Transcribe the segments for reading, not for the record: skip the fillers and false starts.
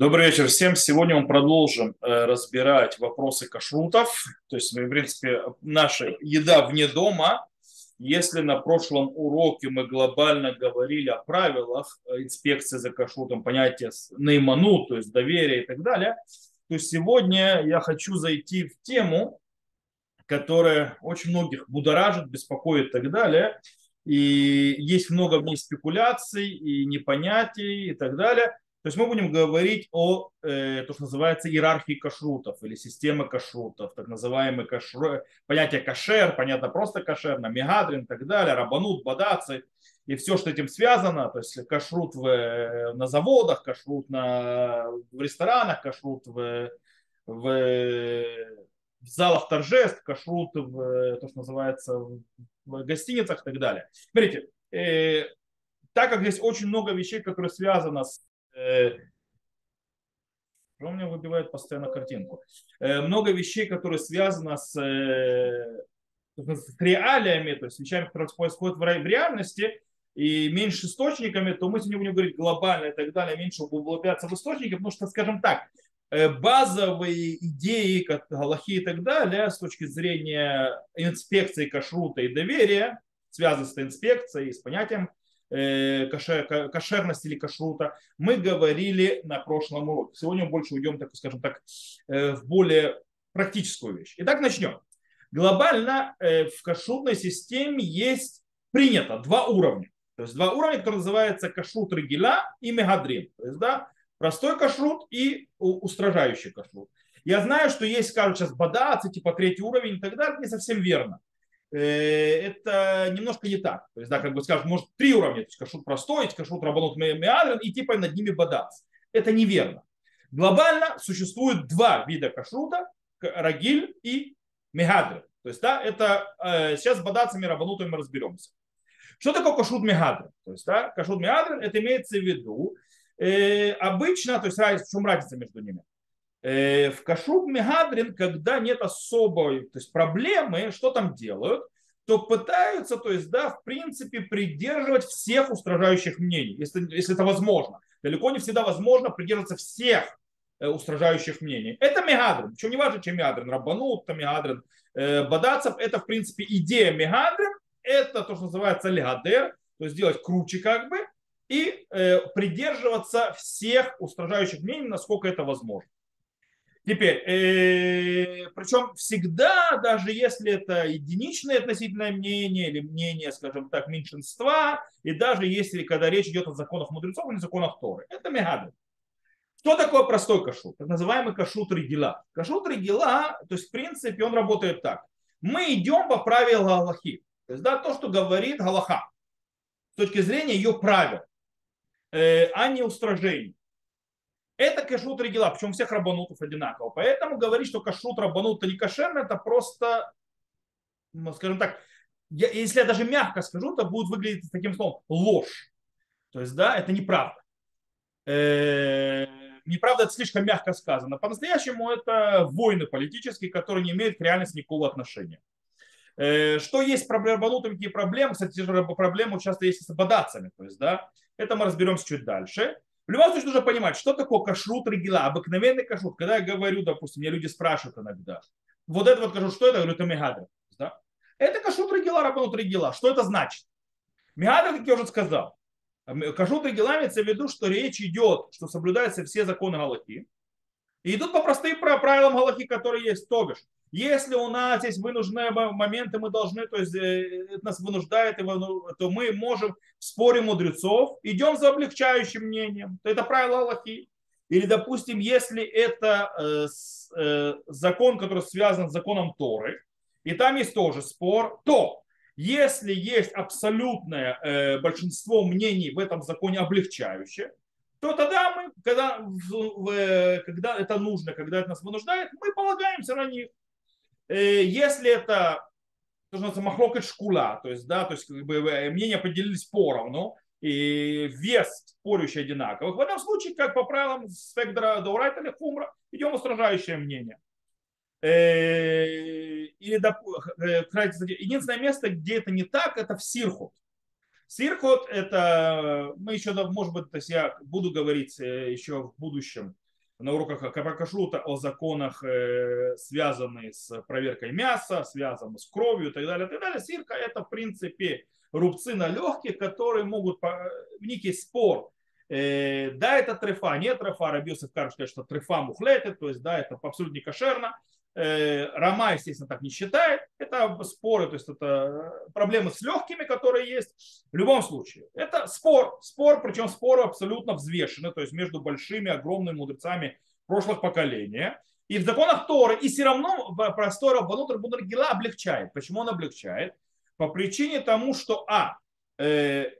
Добрый вечер всем. Сегодня мы продолжим разбирать вопросы кашрутов. То есть, в принципе, наша еда вне дома. Если на прошлом уроке мы глобально говорили о правилах инспекции за кашрутом, понятие нейману, то есть доверие и так далее, то сегодня я хочу зайти в тему, которая очень многих будоражит, беспокоит и так далее. И есть много в ней спекуляций и непонятий и так далее. То есть мы будем говорить о, то, что называется, иерархии кашрутов или системы кашрутов, так называемые понятие кашер, понятно, просто кошерно, лемеадрин и так далее, раббанут, бадац и все, что этим связано, то есть кашрут на заводах, кашрут в ресторанах, кашрут в залах торжеств, кашрут в, то, что называется, в гостиницах и так далее. Смотрите, так как здесь очень много вещей, которые связаны с... У меня выбивает постоянно картинку. Много вещей, которые связаны с реалиями, то есть вещами, которые происходят в реальности, и меньше источниками, то мы сегодня будем говорить глобально и так далее, меньше углубляться в источники, потому что, скажем так, базовые идеи, как галахи и так далее, с точки зрения инспекции кашрута и доверия, связаны с инспекцией, с понятием кошерности или кашрута, мы говорили на прошлом уроке. Сегодня мы больше уйдем, так, скажем так, в более практическую вещь. Итак, начнем. Глобально в кашрутной системе есть принято два уровня. То есть два уровня, которые называются кашрут региля и мегадрин. То есть, да, простой кашрут и устражающий кашрут. Я знаю, что есть, скажут сейчас, бадацы, типа третий уровень и так далее. Не совсем верно. Это немножко не так. То есть, да, как бы скажут, может, три уровня. То есть, кашрут простой, кашрут раббанут меадрин и типа над ними бадац. Это неверно. Глобально существует два вида кашрута, рагиль и меадрин. То есть, да, это сейчас с бадацами, раббанутами мы разберемся. Что такое кашрут меадрин? То есть, да, кашрут меадрин, это имеется в виду обычно, то есть, в чем разница между ними? В кашрут меадрин, когда нет особой, то есть, проблемы, что там делают, то пытаются, то есть, да, в принципе, придерживать всех устражающих мнений, если это возможно. Далеко не всегда возможно придерживаться всех устражающих мнений. Это меадрин, причем не важно, чем меадрин, раббанут, меадрин, бадацев, это, в принципе, идея меадрин, это то, что называется легадер, то есть делать круче как бы и придерживаться всех устражающих мнений, насколько это возможно. Теперь, причем всегда, даже если это единичное относительное мнение или мнение, скажем так, меньшинства, и даже если, когда речь идет о законах мудрецов или законах Торы, это меадрин. Что такое простой кашрут? Так называемый кашрут регила. Кашрут регила, то есть в принципе он работает так. Мы идем по правилам галахи, то есть да, то, что говорит галаха, с точки зрения ее правил, а не устражений. Это кашрут регила, причем всех раббанутов одинаково. Поэтому говорить, что кашрут раббанут не кошерно, это просто, ну, скажем так, если я даже мягко скажу, то будет выглядеть таким словом ложь. То есть, да, это неправда. Неправда, это слишком мягко сказано. По-настоящему это войны политические, которые не имеют к реальности никакого отношения. Что есть с раббанутами, какие проблемы? Кстати, те же проблемы часто есть с бадацами. То есть, да, это мы разберемся чуть дальше. В любом случае нужно понимать, что такое кашрут регила, обыкновенный кашрут. Когда я говорю, допустим, мне люди спрашивают иногда, вот это вот кашрут, что это? Я говорю, это меадрин. Да? Это кашрут регила, раббанут регила. Что это значит? Меадрин, как я уже сказал. Кашрут регила имеется в виду, что речь идет, что соблюдаются все законы галахи. И идут по простым правилам галахи, которые есть. То бишь, если у нас есть вынужденные моменты, мы должны, то есть это нас вынуждает, то мы можем в споре мудрецов, идем за облегчающим мнением, то это правило галахи. Или, допустим, если это закон, который связан с законом Торы, и там есть тоже спор, то если есть абсолютное большинство мнений в этом законе облегчающее, то тогда мы, когда это нужно, когда это нас вынуждает, мы полагаемся на них. Если это махлок и шкула, то есть, да, то есть как бы мнения поделились поровну, и вес спорящий одинаковых, в этом случае, как по правилам Сфегдра Даурайта или Хумра, идем устражающее мнение. Или, кстати, единственное место, где это не так, это в Сирхот. Сирхот это, мы еще, может быть, то есть я буду говорить еще в будущем на уроках кашрута о законах, связанных с проверкой мяса, связанных с кровью и так далее. Сирка – это, в принципе, рубцы на легких, которые могут, в некий спор, да, это трефа, нет трефа, Рабби Йосеф скажет, что трефа мухлетит, то есть, да, это абсолютно не кошерно. Рама, естественно, так не считает. Это споры, то есть это проблемы с легкими, которые есть. В любом случае, это спор, причем споры абсолютно взвешены, то есть между большими, огромными мудрецами прошлых поколений. И в законах Торы, и все равно простой раббанут Раббанут-Гила облегчает. Почему он облегчает? По причине тому, что дать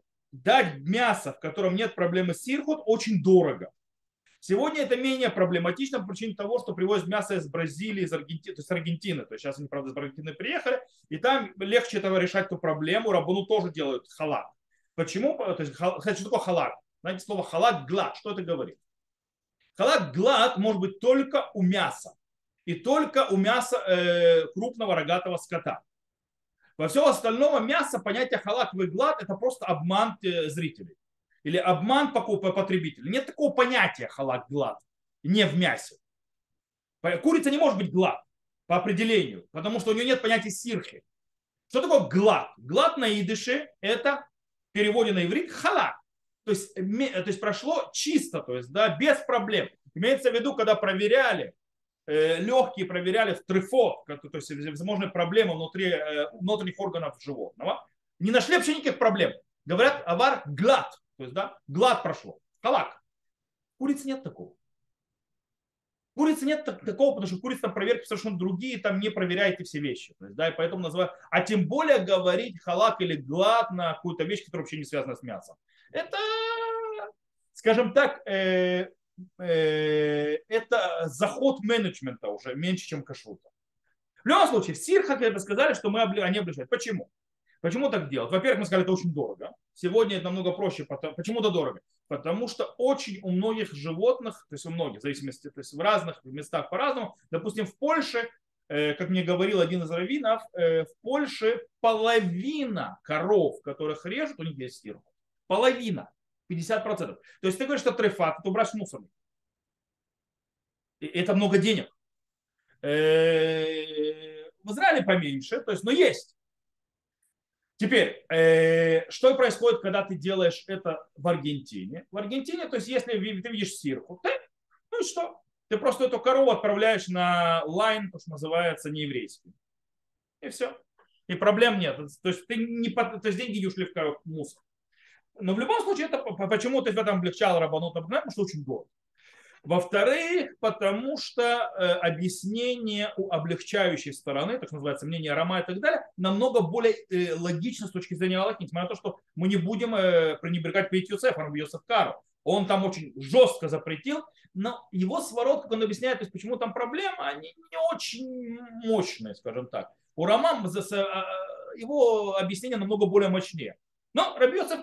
мясо, в котором нет проблемы с сирхут, очень дорого. Сегодня это менее проблематично по причине того, что привозят мясо из Бразилии, из Аргентины, то есть Аргентины. То есть сейчас они, правда, из Аргентины приехали, и там легче этого решать эту проблему. Раббану тоже делают халат. Почему? То есть, что такое халат? Знаете, слово халат глад. Что это говорит? Халат глад может быть только у мяса. И только у мяса крупного рогатого скота. Во всем остальном мясо, понятие халат и глад, это просто обман зрителей. Или обман потребителя. Нет такого понятия халат глад, не в мясе. Курица не может быть глад по определению, потому что у нее нет понятия сирхи. Что такое глад? Глад на идыше это в переводе на иврит халат. То есть прошло чисто, то есть, да, без проблем. Имеется в виду, когда проверяли, легкие проверяли в трефо, то есть возможные проблемы внутри внутренних органов животного, не нашли вообще никаких проблем. Говорят, авар глад. То есть, да, глад прошло. Халак. Курицы нет такого. Курицы нет такого, потому что курица там проверки совершенно другие, там не проверяете все вещи. То есть, да, и поэтому называют. А тем более говорить халак или глад на какую-то вещь, которая вообще не связана с мясом. Это, скажем так, это заход менеджмента уже меньше, чем кашрута. В любом случае, в сирхах это сказали, что они облегчают. Почему? Почему так делать? Во-первых, мы сказали, это очень дорого. Сегодня это намного проще. Почему-то дорого. Потому что очень у многих животных, то есть у многих, в зависимости, то есть в разных местах по-разному. Допустим, в Польше, как мне говорил один из раввинов, в Польше половина коров, которых режут, у них есть сирхут. Половина. 50%. То есть ты говоришь, что трефат, ты убрашь мусорник. Это много денег. В Израиле поменьше, то есть, но есть. Теперь, что происходит, когда ты делаешь это в Аргентине? В Аргентине, то есть, если ты видишь сирку, ну и что? Ты просто эту корову отправляешь на лайн, то, что называется, нееврейский. И все. И проблем нет. То есть, деньги ушли в мусор. Но в любом случае, это почему ты в этом облегчал раббанут, потому что очень дорого. Во-вторых, потому что объяснение у облегчающей стороны, так называется, мнение Рома и так далее, намного более логично с точки зрения Аллахи, несмотря на то, что мы не будем пренебрегать Бейт Йосефа, Рабби Йосеф Кару. Он там очень жестко запретил, но его сворот, как он объясняет, то есть почему там проблемы, они не очень мощные, скажем так. У Рома его объяснение намного более мощнее. Но Рабби Йосеф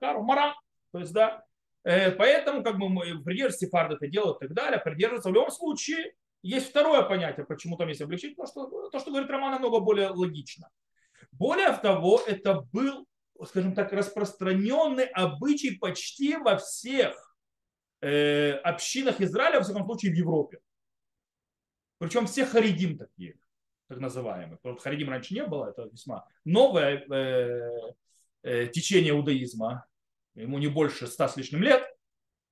Кару, Мара, то есть, да. Поэтому, как бы, мы придерживаемся сефарды, это делают и так далее, придерживаться. В любом случае, есть второе понятие, почему там есть облегчение, потому что то, что говорит Роман, намного более логично. Более того, это был, скажем так, распространенный обычай почти во всех общинах Израиля, во всяком случае, в Европе. Причем все харидим такие, так называемые. Харидим раньше не было, это весьма новое течение иудаизма. Ему не больше 100 с лишним лет,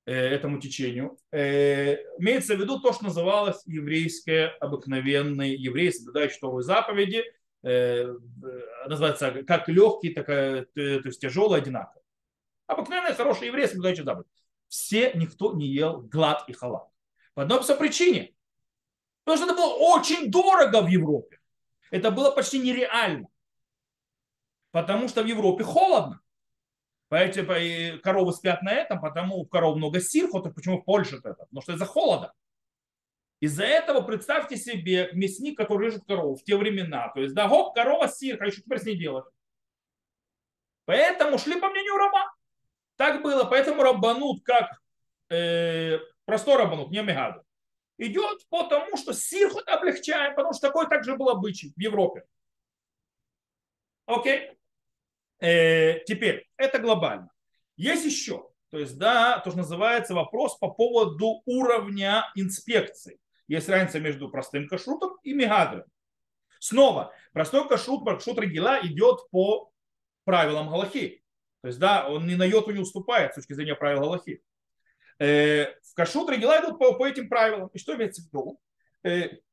этому течению, имеется в виду то, что называлось еврейское, обыкновенное еврейство, да, что в заповеди, называется как легкие, так и тяжелые, одинаковые. Обыкновенное, хорошее еврейство, да, заповедь. Все, никто не ел глад и халат. По одной причине. Потому что это было очень дорого в Европе. Это было почти нереально. Потому что в Европе холодно. Поэтому коровы спят на этом, потому у коров много сирхотов. Почему в Польше это? Потому что из-за холода. Из-за этого представьте себе мясник, который режет корову в те времена. То есть, да, гоп, корова сирха, и что теперь с ней делать? Поэтому шли по мнению Рома. Так было. Поэтому раббанут, как простой раббанут, не мегаду, идет потому, что сирхот облегчаем, потому что такой также был обычай в Европе. Окей? Теперь, это глобально. Есть еще То есть, да, то, что называется вопрос по поводу уровня инспекции. Есть разница между простым кашрутом и мегадром. Снова, простой кашрут регила идет по правилам галахи. То есть, да, он ни на йоту не уступает с точки зрения правил галахи. В кашрут регила идут по этим правилам. И что имеется в виду?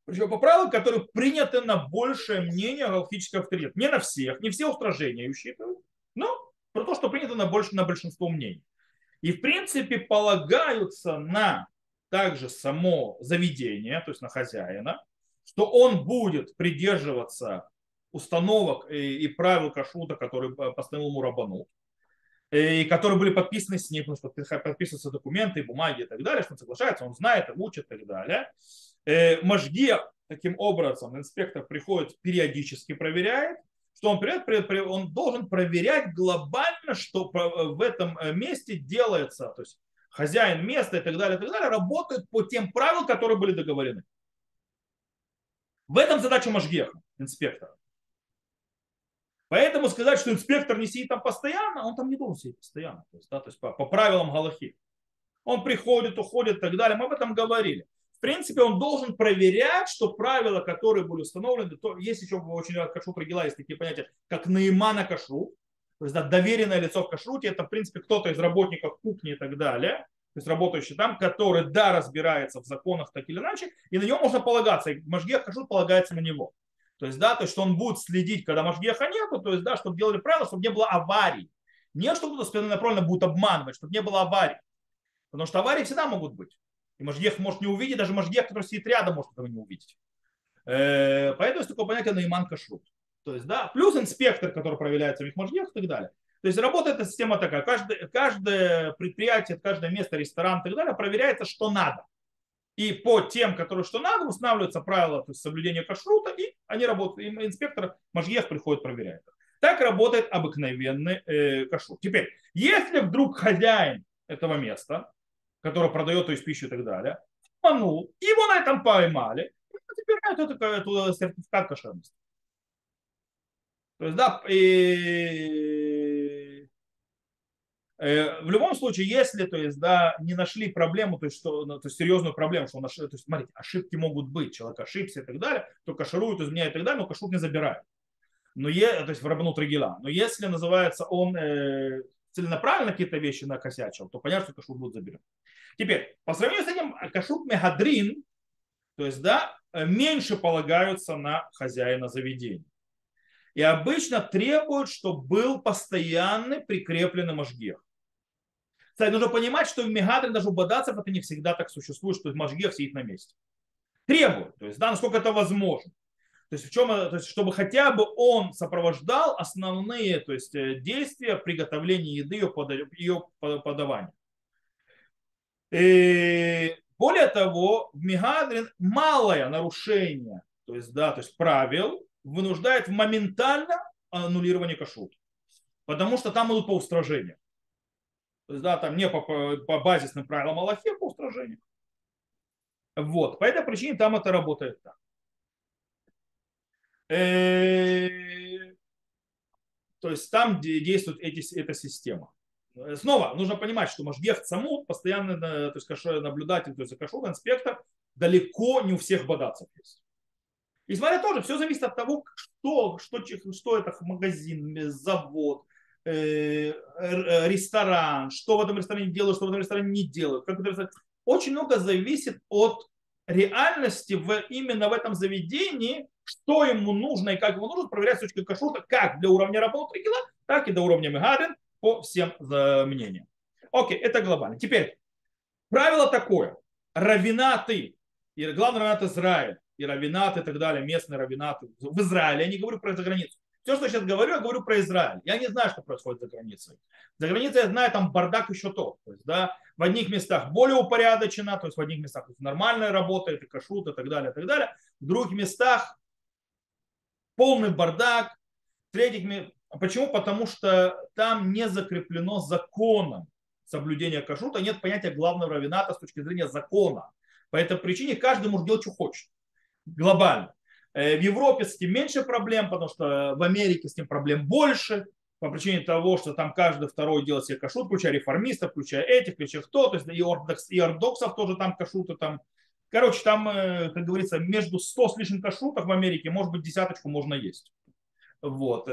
Причем по правилам, которые приняты на большее мнение галахического авторитета. Не на всех, не все устражения учитывают, но про то, что принято на большинство мнений. И в принципе полагаются на также само заведение, то есть на хозяина, что он будет придерживаться установок и правил кашрута, которые постановил ему раббанут, и которые были подписаны с ним, потому что подписываются документы, бумаги и так далее, что он соглашается, он знает, учит и так далее. Машгиах, таким образом, инспектор приходит, периодически проверяет, что он должен проверять глобально, что в этом месте делается, то есть хозяин места и так далее, работают по тем правилам, которые были договорены. В этом задача машгиаха, инспектора. Поэтому сказать, что инспектор не сидит там постоянно, он там не должен сидеть постоянно. То есть, да, то есть по правилам галахи. Он приходит, уходит и так далее. Мы об этом говорили. В принципе, он должен проверять, что правила, которые были установлены, то есть еще очень рад кашрут регила, есть такие понятия, как наимана кашрут, то есть да, доверенное лицо в кашруте, это в принципе кто-то из работников кухни и так далее, то есть работающий там, который, да, разбирается в законах так или иначе, и на него можно полагаться, и машгиах кашрут полагается на него. То есть, да, то есть он будет следить, когда машгиаха нету, то есть, да, чтобы делали правила, чтобы не было аварий. Не, чтобы кто-то целенаправленно будет обманывать, чтобы не было аварий. Потому что аварии всегда могут быть. И машгиах может не увидеть, даже машгиах, который сидит рядом, может этого не увидеть. Поэтому есть такое понятие наиман кашрут. То есть, да, плюс инспектор, который проверяет самих машгиах и так далее. То есть работает эта система такая. Каждое предприятие, каждое место, ресторан и так далее проверяется, что надо. И по тем, которые что надо, устанавливаются правила, то есть соблюдения кашрута, и они работают. И инспектор машгиах приходит, проверяет. Так работает обыкновенный кашрут. Теперь, если вдруг хозяин этого места, который продает, то есть пищу и так далее, обманул, его на этом поймали, и забирают этот сертификат кошерности. То есть, да, в любом случае, если, то есть, да, не нашли проблему, то есть, что, то есть серьезную проблему, что нашли, то есть, смотрите, ошибки могут быть, человек ошибся и так далее, то кашируют, изменяют и так далее, но кашрут не забирают. Но то есть в раббанут регила. Но если называется он целенаправленно какие-то вещи накосячил, то понятно, что кашрут будет забирать. Теперь, по сравнению с этим, кашрут мегадрин, то есть, да, меньше полагаются на хозяина заведения. И обычно требуют, чтобы был постоянный прикрепленный машгиах. Кстати, нужно понимать, что в мегадрин, даже у бадацев, это не всегда так существует, что машгиах сидит на месте. Требуют, то есть, да, насколько это возможно. То есть, в чем, то есть, чтобы хотя бы он сопровождал основные, то есть, действия приготовления еды, ее подавания. И более того, в мегадрин малое нарушение, то есть, да, то есть правил, вынуждает моментально аннулирование кашрута. Потому что там идут по устражению. То есть, да, там не по базисным правилам Аллахи, а по устражению. Вот. По этой причине там это работает так. То есть там действует эта система. Снова нужно понимать, что машгиах цамуд, постоянный, то есть, наблюдатель, то есть кашрут, инспектор, далеко не у всех бадацев есть. И смотря тоже, все зависит от того, что это магазин, завод, ресторан, что в этом ресторане делают, что в этом ресторане не делают. Очень много зависит от реальности именно в этом заведении, что ему нужно и как ему нужно, проверять с точки кашрута, как для уровня раббанут регила, так и до уровня мегадрин, по всем мнениям. Окей, это глобально. Теперь, правило такое. Равинаты, и главный равинат Израиля, и равинаты и так далее, местные равинаты в Израиле. Я не говорю про заграницу. Все, что я сейчас говорю, я говорю про Израиль. Я не знаю, что происходит за границей. За границей я знаю, там бардак еще тот. То есть, да, в одних местах более упорядочено, то есть в одних местах нормальная работа, это кашрут и так далее, и так далее. В других местах полный бардак. В третьих... Почему? Потому что там не закреплено законом соблюдение кашрута, нет понятия главного равината с точки зрения закона. По этой причине каждый может делать, что хочет. Глобально. В Европе с этим меньше проблем, потому что в Америке с этим проблем больше. по причине того, что там каждый второй делает себе кашрут, включая реформистов, включая этих, включая кто, то есть и ортодоксов тоже там кашруты там. Короче, там, как говорится, между 100 с лишним кашрутов в Америке, может быть, десяточку можно есть. Вот.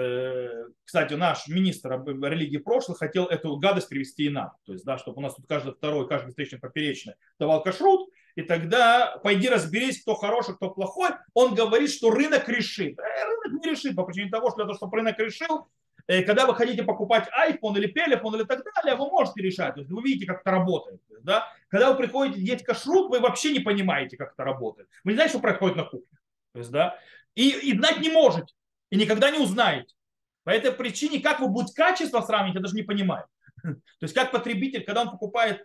Кстати, наш министр религии прошлого хотел эту гадость привести и нам. То есть, да, чтобы у нас тут каждый второй, каждый встречный поперечный давал кашрут, и тогда пойди разберись, кто хороший, кто плохой. Он говорит, что рынок решит. Рынок не решит по причине того, что для того, чтобы рынок решил, когда вы хотите покупать iPhone или телефон или так далее, вы можете решать. То есть вы видите, как это работает. То есть, да? Когда вы приходите есть кашрут, вы вообще не понимаете, как это работает. Вы не знаете, что происходит на кухне. То есть, да? И знать не можете. И никогда не узнаете. По этой причине, как вы будете качество сравнить, я даже не понимаю. То есть как потребитель, когда он покупает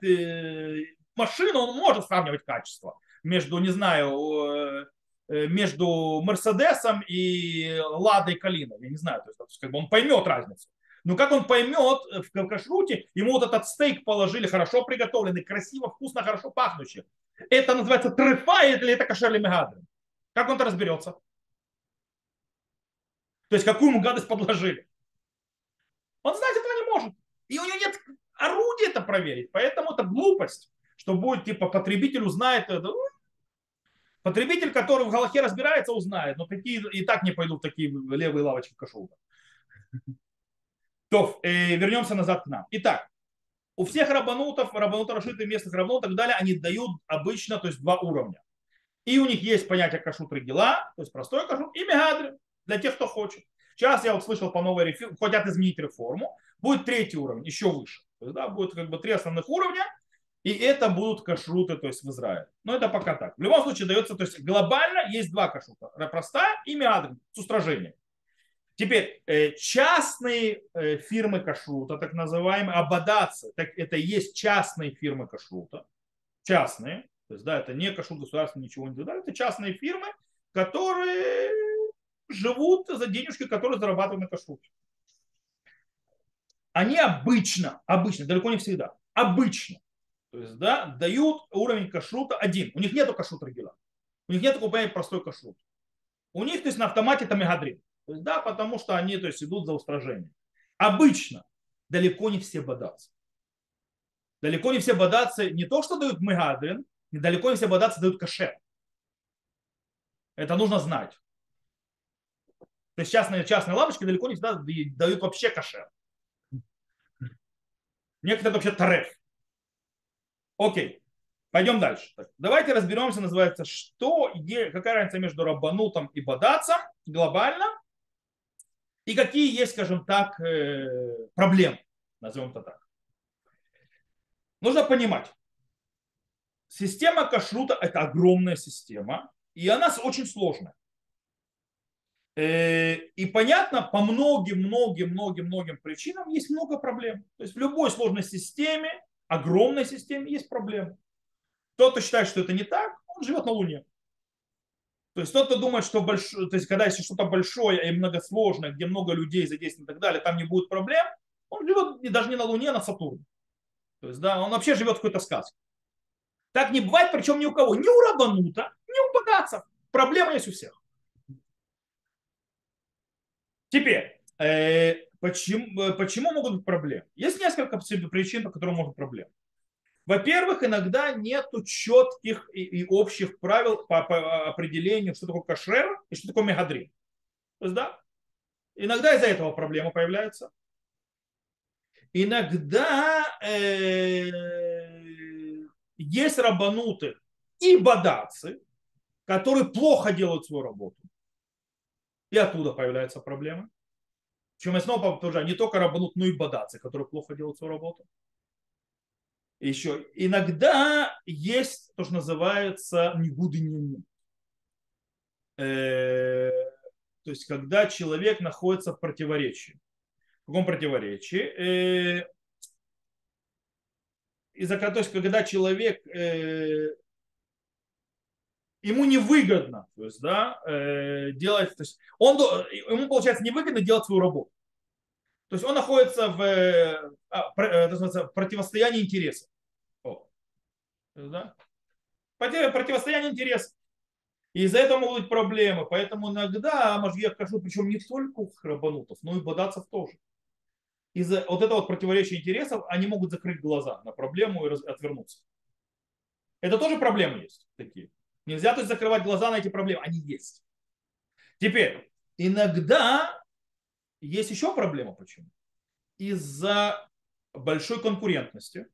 машину, он может сравнивать качество между, не знаю, между Мерседесом и Ладой Калиной. Я не знаю, то есть как бы он поймет разницу. Но как он поймет в кашруте, ему вот этот стейк положили, хорошо приготовленный, красиво, вкусно, хорошо пахнущий. Это называется трефа или это кашер лемеадрин? Как он-то разберется? То есть какую ему гадость подложили? Он знать этого не может. И у него нет орудия это проверить. Поэтому это глупость, что будет типа потребитель узнает. Потребитель, который в галахе разбирается, узнает. Но такие и так не пойдут такие левые лавочки кашрута. То, вернемся назад к нам. Итак, у всех раббанутов, раббанут рашиты, местных раббанутов и так далее, они дают обычно, то есть два уровня. И у них есть понятие кашрут регила, то есть простой кашрут, и мегадрин. Для тех, кто хочет. Сейчас я вот слышал по новой реформе, хотят изменить реформу, будет третий уровень, еще выше. То есть, да, будет как бы три основных уровня, и это будут кашруты, то есть в Израиле. Но это пока так. В любом случае дается, то есть глобально есть два кашрута. Простая и меадрин с устражением. Теперь частные фирмы кашрута, так называемые, бадацы, это и есть частные фирмы кашрута. Частные. То есть, да, это не кашрут государственный, ничего не дает. Это частные фирмы, которые живут за денежки, которые зарабатывают на кашруте. Они обычно, далеко не всегда, обычно, то есть, да, дают уровень кашрута один. У них нету кашрута регила. У них нет такого простой кашрут. У них, то есть, на автомате это мегадрин. То есть, да, потому что они, то есть, идут за устражение. Обычно далеко не все бадацы. Далеко не все бадацы не то, что дают мегадрин, далеко не все бадацы дают кашер. Это нужно знать. То есть частные лавочки далеко не всегда дают вообще кашер. Некоторые вообще тареф. Окей, пойдем дальше. Так, давайте разберемся, называется, какая разница между раббанутом и бадацем глобально. И какие есть, скажем так, проблемы. Назовем это так. Нужно понимать. Система кашрута – это огромная система. И она очень сложная. И понятно, по многим причинам есть много проблем. То есть в любой сложной системе, огромной системе есть проблемы. Тот, кто считает, что это не так, он живет на Луне. То есть тот, кто думает, что то есть, когда есть что-то большое и многосложное, где много людей задействовано и так далее, там не будет проблем, он живет даже не на Луне, а на Сатурне. То есть, да, он вообще живет в какой-то сказке. Так не бывает, причем ни у кого, ни у раббанута, ни у бадацев. Проблемы есть у всех. Теперь, почему могут быть проблемы? Есть несколько причин, по которым могут быть проблемы. Во-первых, иногда нет четких и общих правил по определению, что такое кашер и что такое мегадрин. То есть, да, иногда из-за этого проблема появляется. Иногда есть раббануты и бадацы, которые плохо делают свою работу. И оттуда появляются проблемы. Причем я снова повторяю, не только раббанут, но и бадацы, которые плохо делают свою работу. Еще иногда есть то, что называется нигуд и нинут. То есть когда человек находится в противоречии. В каком противоречии? То есть когда человек ему невыгодно, то есть, да, делать, то есть, ему получается невыгодно делать свою работу. То есть он находится в противостоянии интересов. Да? Противостояние интересов. И из-за этого могут быть проблемы. Поэтому иногда, может, я скажу, причем не только у раббанутов, но и бадацев тоже. из-за вот этого противоречия интересов они могут закрыть глаза на проблему и отвернуться. Это тоже проблемы есть такие. Нельзя, то есть, закрывать глаза на эти проблемы. Они есть. Теперь, иногда есть еще проблема. Почему? Из-за большой конкурентности,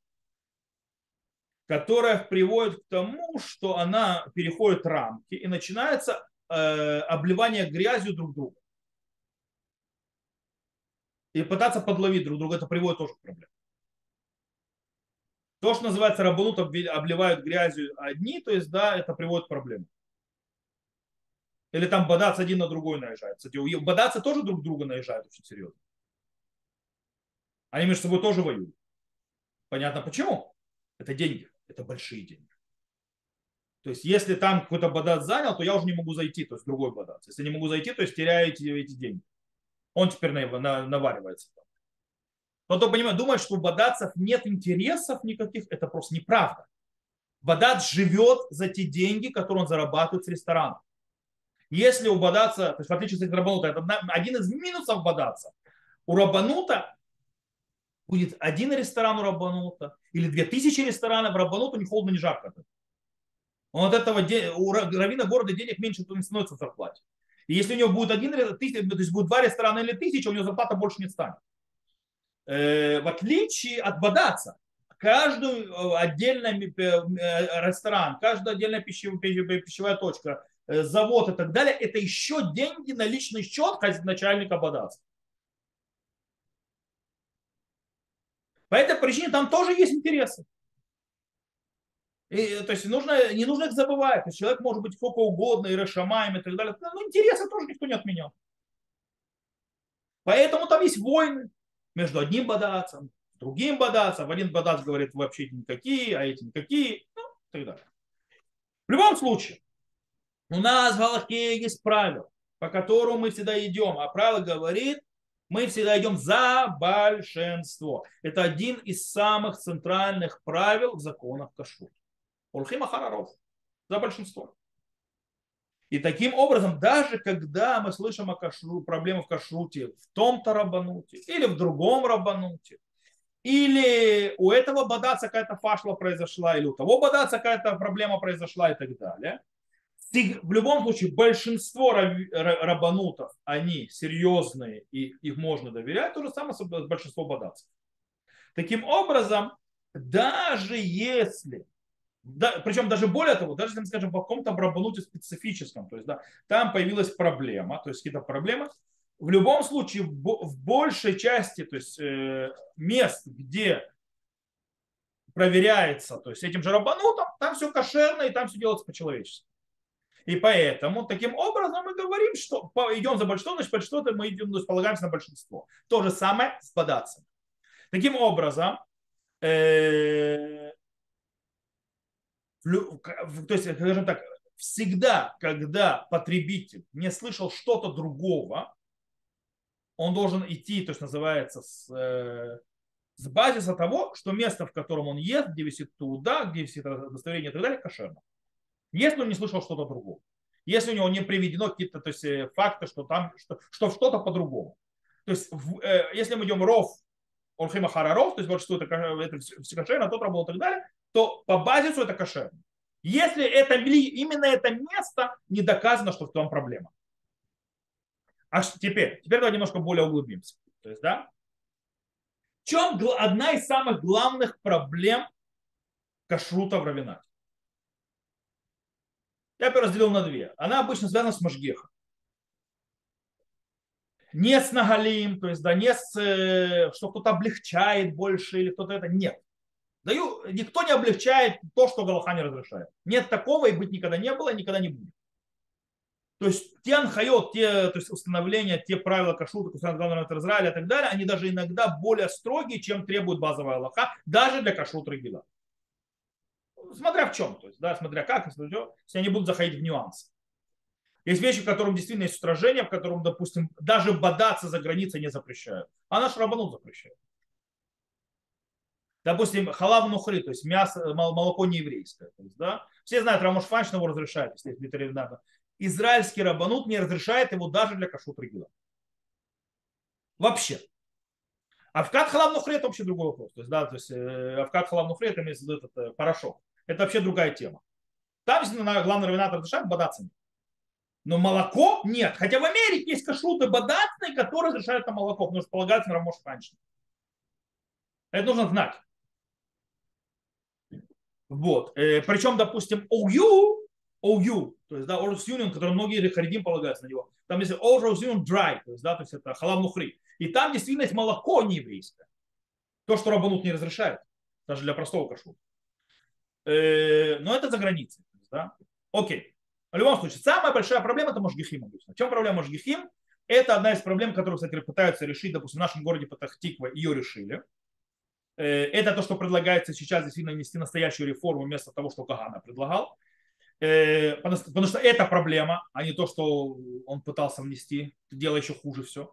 которая приводит к тому, что она переходит рамки и начинается обливание грязью друг друга. И пытаться подловить друг друга, это приводит тоже к проблемам. То, что называется раббанут, обливают грязью одни, то есть, да, это приводит к проблемам. Или там бадац один на другой наезжает. Кстати, бадацы тоже друг друга наезжают очень серьезно. Они между собой тоже воюют. Понятно почему? Это деньги, это большие деньги. То есть, если там какой-то бадац занял, то я уже не могу зайти, то есть другой бадац. Если не могу зайти, то есть теряю эти деньги. Он теперь наваривается. Кто-то думает, что у бадацев нет интересов никаких, это просто неправда. Бадац живет за те деньги, которые он зарабатывает с ресторана. Если у бадаца, то есть в отличие от раббанута, это один из минусов бадаца. У раббанута будет один ресторан у раббанута или 2000 ресторанов, раббануту ни холодно, ни жарко. Он от этого, у раввина города денег меньше, то не становится в зарплате. И если у него будет то есть будет 2 ресторана или 1000, у него зарплата больше не станет. В отличие от бадаца, каждый отдельный ресторан, каждая отдельная пищевая точка, завод и так далее, это еще деньги на личный счет начальника бадаца. По этой причине там тоже есть интересы. И, то есть не нужно их забывать. То есть человек может быть сколько угодно, и решамаем, и так далее. Но интересы тоже никто не отменял. Поэтому там есть войны между одним бадацем, другим бадацем. Один бадац говорит, вообще эти никакие, а эти никакие, ну, и так далее. В любом случае, у нас в Галахе есть правило, по которому мы всегда идем. А правило говорит, мы всегда идем за большинство. Это один из самых центральных правил в законах кашрута. Ульхим ахараров. За большинство. И таким образом, даже когда мы слышим о проблемах в кашруте в том-то раббануте, или в другом раббануте, или у этого бадаца какая-то фашла произошла, или у того бадаца какая-то проблема произошла и так далее, в любом случае большинство раббанутов, они серьезные и их можно доверять, то же самое с большинством бадацев. Таким образом, даже если... Да, причем даже более того, даже если, скажем, в каком-то раббануте специфическом, то есть, да, там появилась проблема, то есть какие-то проблемы, в любом случае в большей части, то есть, мест, где проверяется, то есть этим же раббанутом, там все кошерно и там все делается по-человечески. И поэтому таким образом мы говорим, что идем за большинство, значит большинство, мы идем, полагаемся на большинство. То же самое с бадацами. Таким образом, то есть, скажем так, всегда, когда потребитель не слышал что-то другого, он должен идти, то есть называется, с базиса того, что место, в котором он ест, где висит туда, где висит удостоверение и так далее, кошерно. Если он не слышал что-то другого, если у него не приведено какие-то, то есть, факты, что там что-то по-другому. То есть, если мы идем ров, орхима хараров, то есть вот что это все кошерно, тот работал и так далее, то по базису это кошерно. Если это именно это место, не доказано, что в том проблема. А теперь давайте немножко более углубимся. То есть, да, в чем одна из самых главных проблем кашрута в раввинате? Я разделил на две. Она обычно связана с Машгехом. Не с Нагалим, то есть да, не с, что кто-то облегчает больше или кто-то это. Нет. Никто не облегчает то, что Галаха не разрешает. Нет такого и быть никогда не было и никогда не будет. То есть те анхайот, то есть установления, те правила кашрута, которые главного Израиля и так далее, они даже иногда более строгие, чем требует базовая Галаха, даже для кашрута регила. Смотря в чем, то есть, да, смотря как, если они будут заходить в нюансы. Есть вещи, в котором действительно есть устражение, в котором, допустим, даже бодаться за границей не запрещают. А наш раббанут запрещает. Допустим, халав нухри, то есть мясо, молоко не еврейское. То есть, да? Все знают, Рамош Фанч его разрешает, если есть ветеринарно. Израильский раббанут не разрешает его даже для кашрут регила. Вообще. Авкат халав нухри – это вообще другой вопрос. То есть, да, то есть авкат халав нухри – это этот порошок. Это вообще другая тема. Там главный равинатор дышат бадацами. Но молоко нет. Хотя в Америке есть кашруты бадацные, которые разрешают на молоко, потому что полагается на рамош раньше. Это нужно знать. Вот. Причем, допустим, OU, то есть, да, Orthodox Union, который многие харидим полагаются на него. Там есть Orthodox Union Dry, то есть, да, то есть это халав нухри. И там действительно есть молоко нееврейское. То, что раббанут не разрешает, даже для простого кашрута. Но это за границей. Да? Окей. В любом случае, самая большая проблема – это Машгихим. В чем проблема Машгихим? Это одна из проблем, которую, кстати, пытаются решить, допустим, в нашем городе Петах-Тиква, ее решили. Это то, что предлагается сейчас действительно внести настоящую реформу вместо того, что Кагана предлагал. Потому что это проблема, а не то, что он пытался внести. Дело еще хуже все.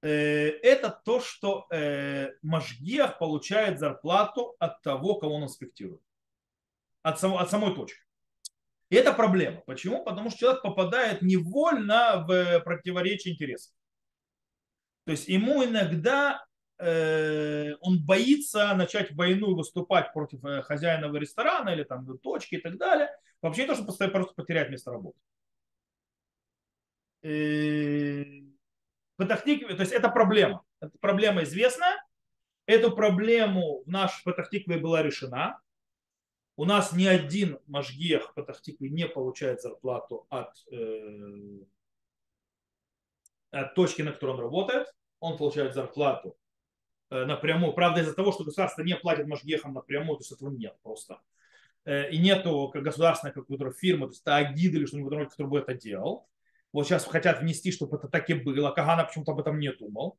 Это то, что Машгиах получает зарплату от того, кого он инспектирует. От самой точки. И это проблема. Почему? Потому что человек попадает невольно в противоречие интересов. То есть ему иногда он боится начать войну и выступать против хозяина ресторана или там точки и так далее. Вообще не то, чтобы просто потерять место работы. Петах-Тикве, то есть это проблема. Эта проблема известная. Эту проблему в нашей Петах-Тикве была решена. У нас ни один машгиах Петах-Тикве не получает зарплату от точки, на которой он работает. Он получает зарплату напрямую. Правда, из-за того, что государство не платит машгиахам напрямую, то есть этого нет просто. И нету государственной какой-то фирмы, то есть таагид или что-нибудь, который бы это делал. Вот сейчас хотят внести, чтобы это так и было. Кагана почему-то об этом не думал.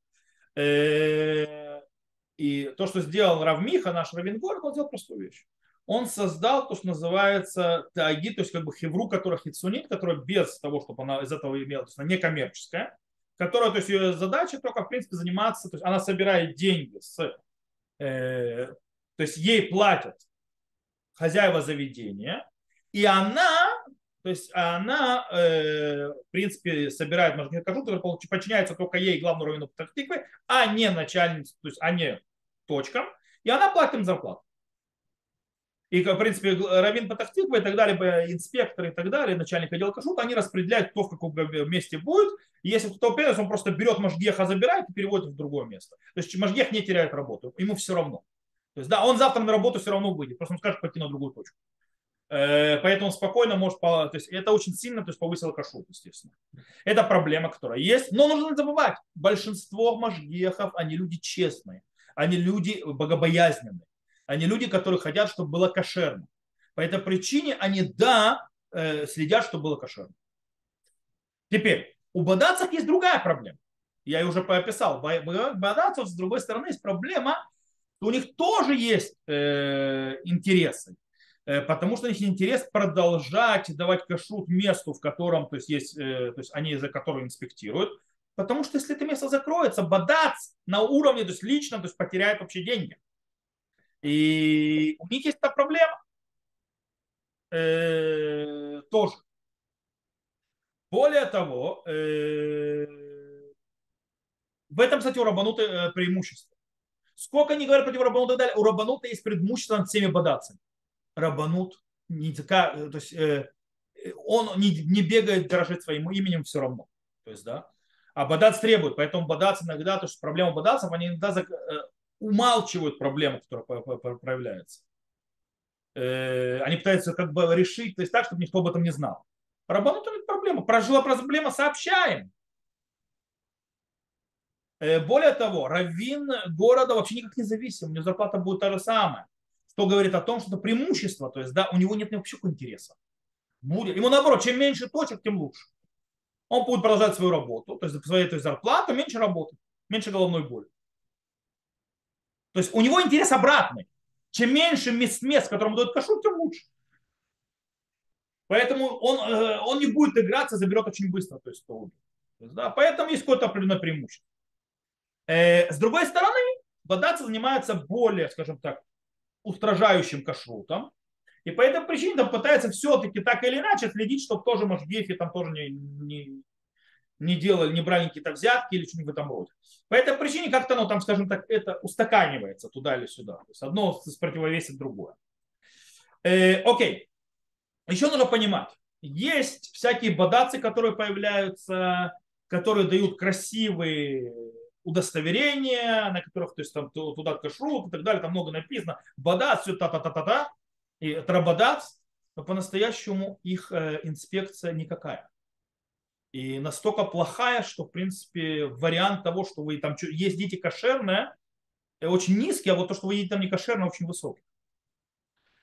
И то, что сделал Равмиха, наш Равингород, он сделал простую вещь. Он создал то, что называется тааги, то есть как бы хевру, которая хитсунит, которая без того, чтобы она из этого имела, то есть она некоммерческая, которая, то есть ее задача только, в принципе, заниматься, то есть она собирает деньги, то есть ей платят хозяева заведения, и она, то есть она, в принципе, собирает машгиах кашрут, который подчиняется только ей, главному раввину Петах-Тиквы, а не начальнице, то есть а не точкам, и она платит им зарплату. И, в принципе, раввин Петах-Тиквы и так далее, инспекторы и так далее, начальник отдела кашрута, они распределяют, кто в каком месте будет. И если кто-то упирается, он просто берет машгиаха, забирает и переводит в другое место. То есть машгиах не теряет работу, ему все равно. То есть, да, он завтра на работу все равно выйдет, просто он скажет пойти на другую точку. Поэтому он спокойно может, то есть это очень сильно, то есть повысило кашрут, естественно. Это проблема, которая есть. Но нужно не забывать, большинство машгиахов, они люди честные, они люди богобоязненные. Они люди, которые хотят, чтобы было кошерно. По этой причине они, да, следят, чтобы было кошерно. Теперь, у бадацев есть другая проблема. Я ее уже описал. У бадацев, с другой стороны, есть проблема, что у них тоже есть интересы. Потому что у них интерес продолжать давать кашрут месту, в котором, то есть, есть, то есть они за которое инспектируют. Потому что если это место закроется, бадац на уровне, то есть лично, то есть потеряет вообще деньги. И у них есть та проблема тоже. Более того, в этом, кстати, у раббанута преимущество. Сколько они говорят против раббанута и так далее, у раббанута есть преимущество над всеми бадацами. Раббанут не такая, то есть он не бегает дорожит своим именем все равно. То есть, да. А бадац требует, поэтому бадац иногда, то есть проблема бадацев, они иногда умалчивают проблему, которая проявляется. Они пытаются как бы решить, то есть так, чтобы никто об этом не знал. Раббанут это проблема. Прожила проблема, сообщаем. Более того, раввин города вообще никак не зависим. У него зарплата будет та же самая. Что говорит о том, что это преимущество. То есть да, у него нет вообще интереса. Будет. Ему наоборот, чем меньше точек, тем лучше. Он будет продолжать свою работу. То есть своей зарплату меньше работы, меньше головной боли. То есть у него интерес обратный. Чем меньше мест, которому дают кашрут, тем лучше. Поэтому он не будет играться, заберет очень быстро. То есть, да, поэтому есть какое-то определенное преимущество. С другой стороны, бадацы занимаются более, скажем так, устражающим кашрутом. И по этой причине там пытаются все-таки так или иначе следить, чтобы тоже машгиахи там тоже не не делали, не брали какие-то взятки или что-нибудь в этом роде. По этой причине как-то оно там, скажем так, это устаканивается туда или сюда. То есть одно противовесит другое. Окей. Еще нужно понимать. Есть всякие бадацы, которые появляются, которые дают красивые удостоверения, на которых, то есть там туда кашрут и так далее, там много написано. Бадац, все та-та-та-та-та. И раббанут. Но по-настоящему их инспекция никакая. И настолько плохая, что, в принципе, вариант того, что вы там ездите кошерное, очень низкий, а вот то, что вы едите там не кошерное, очень высокий.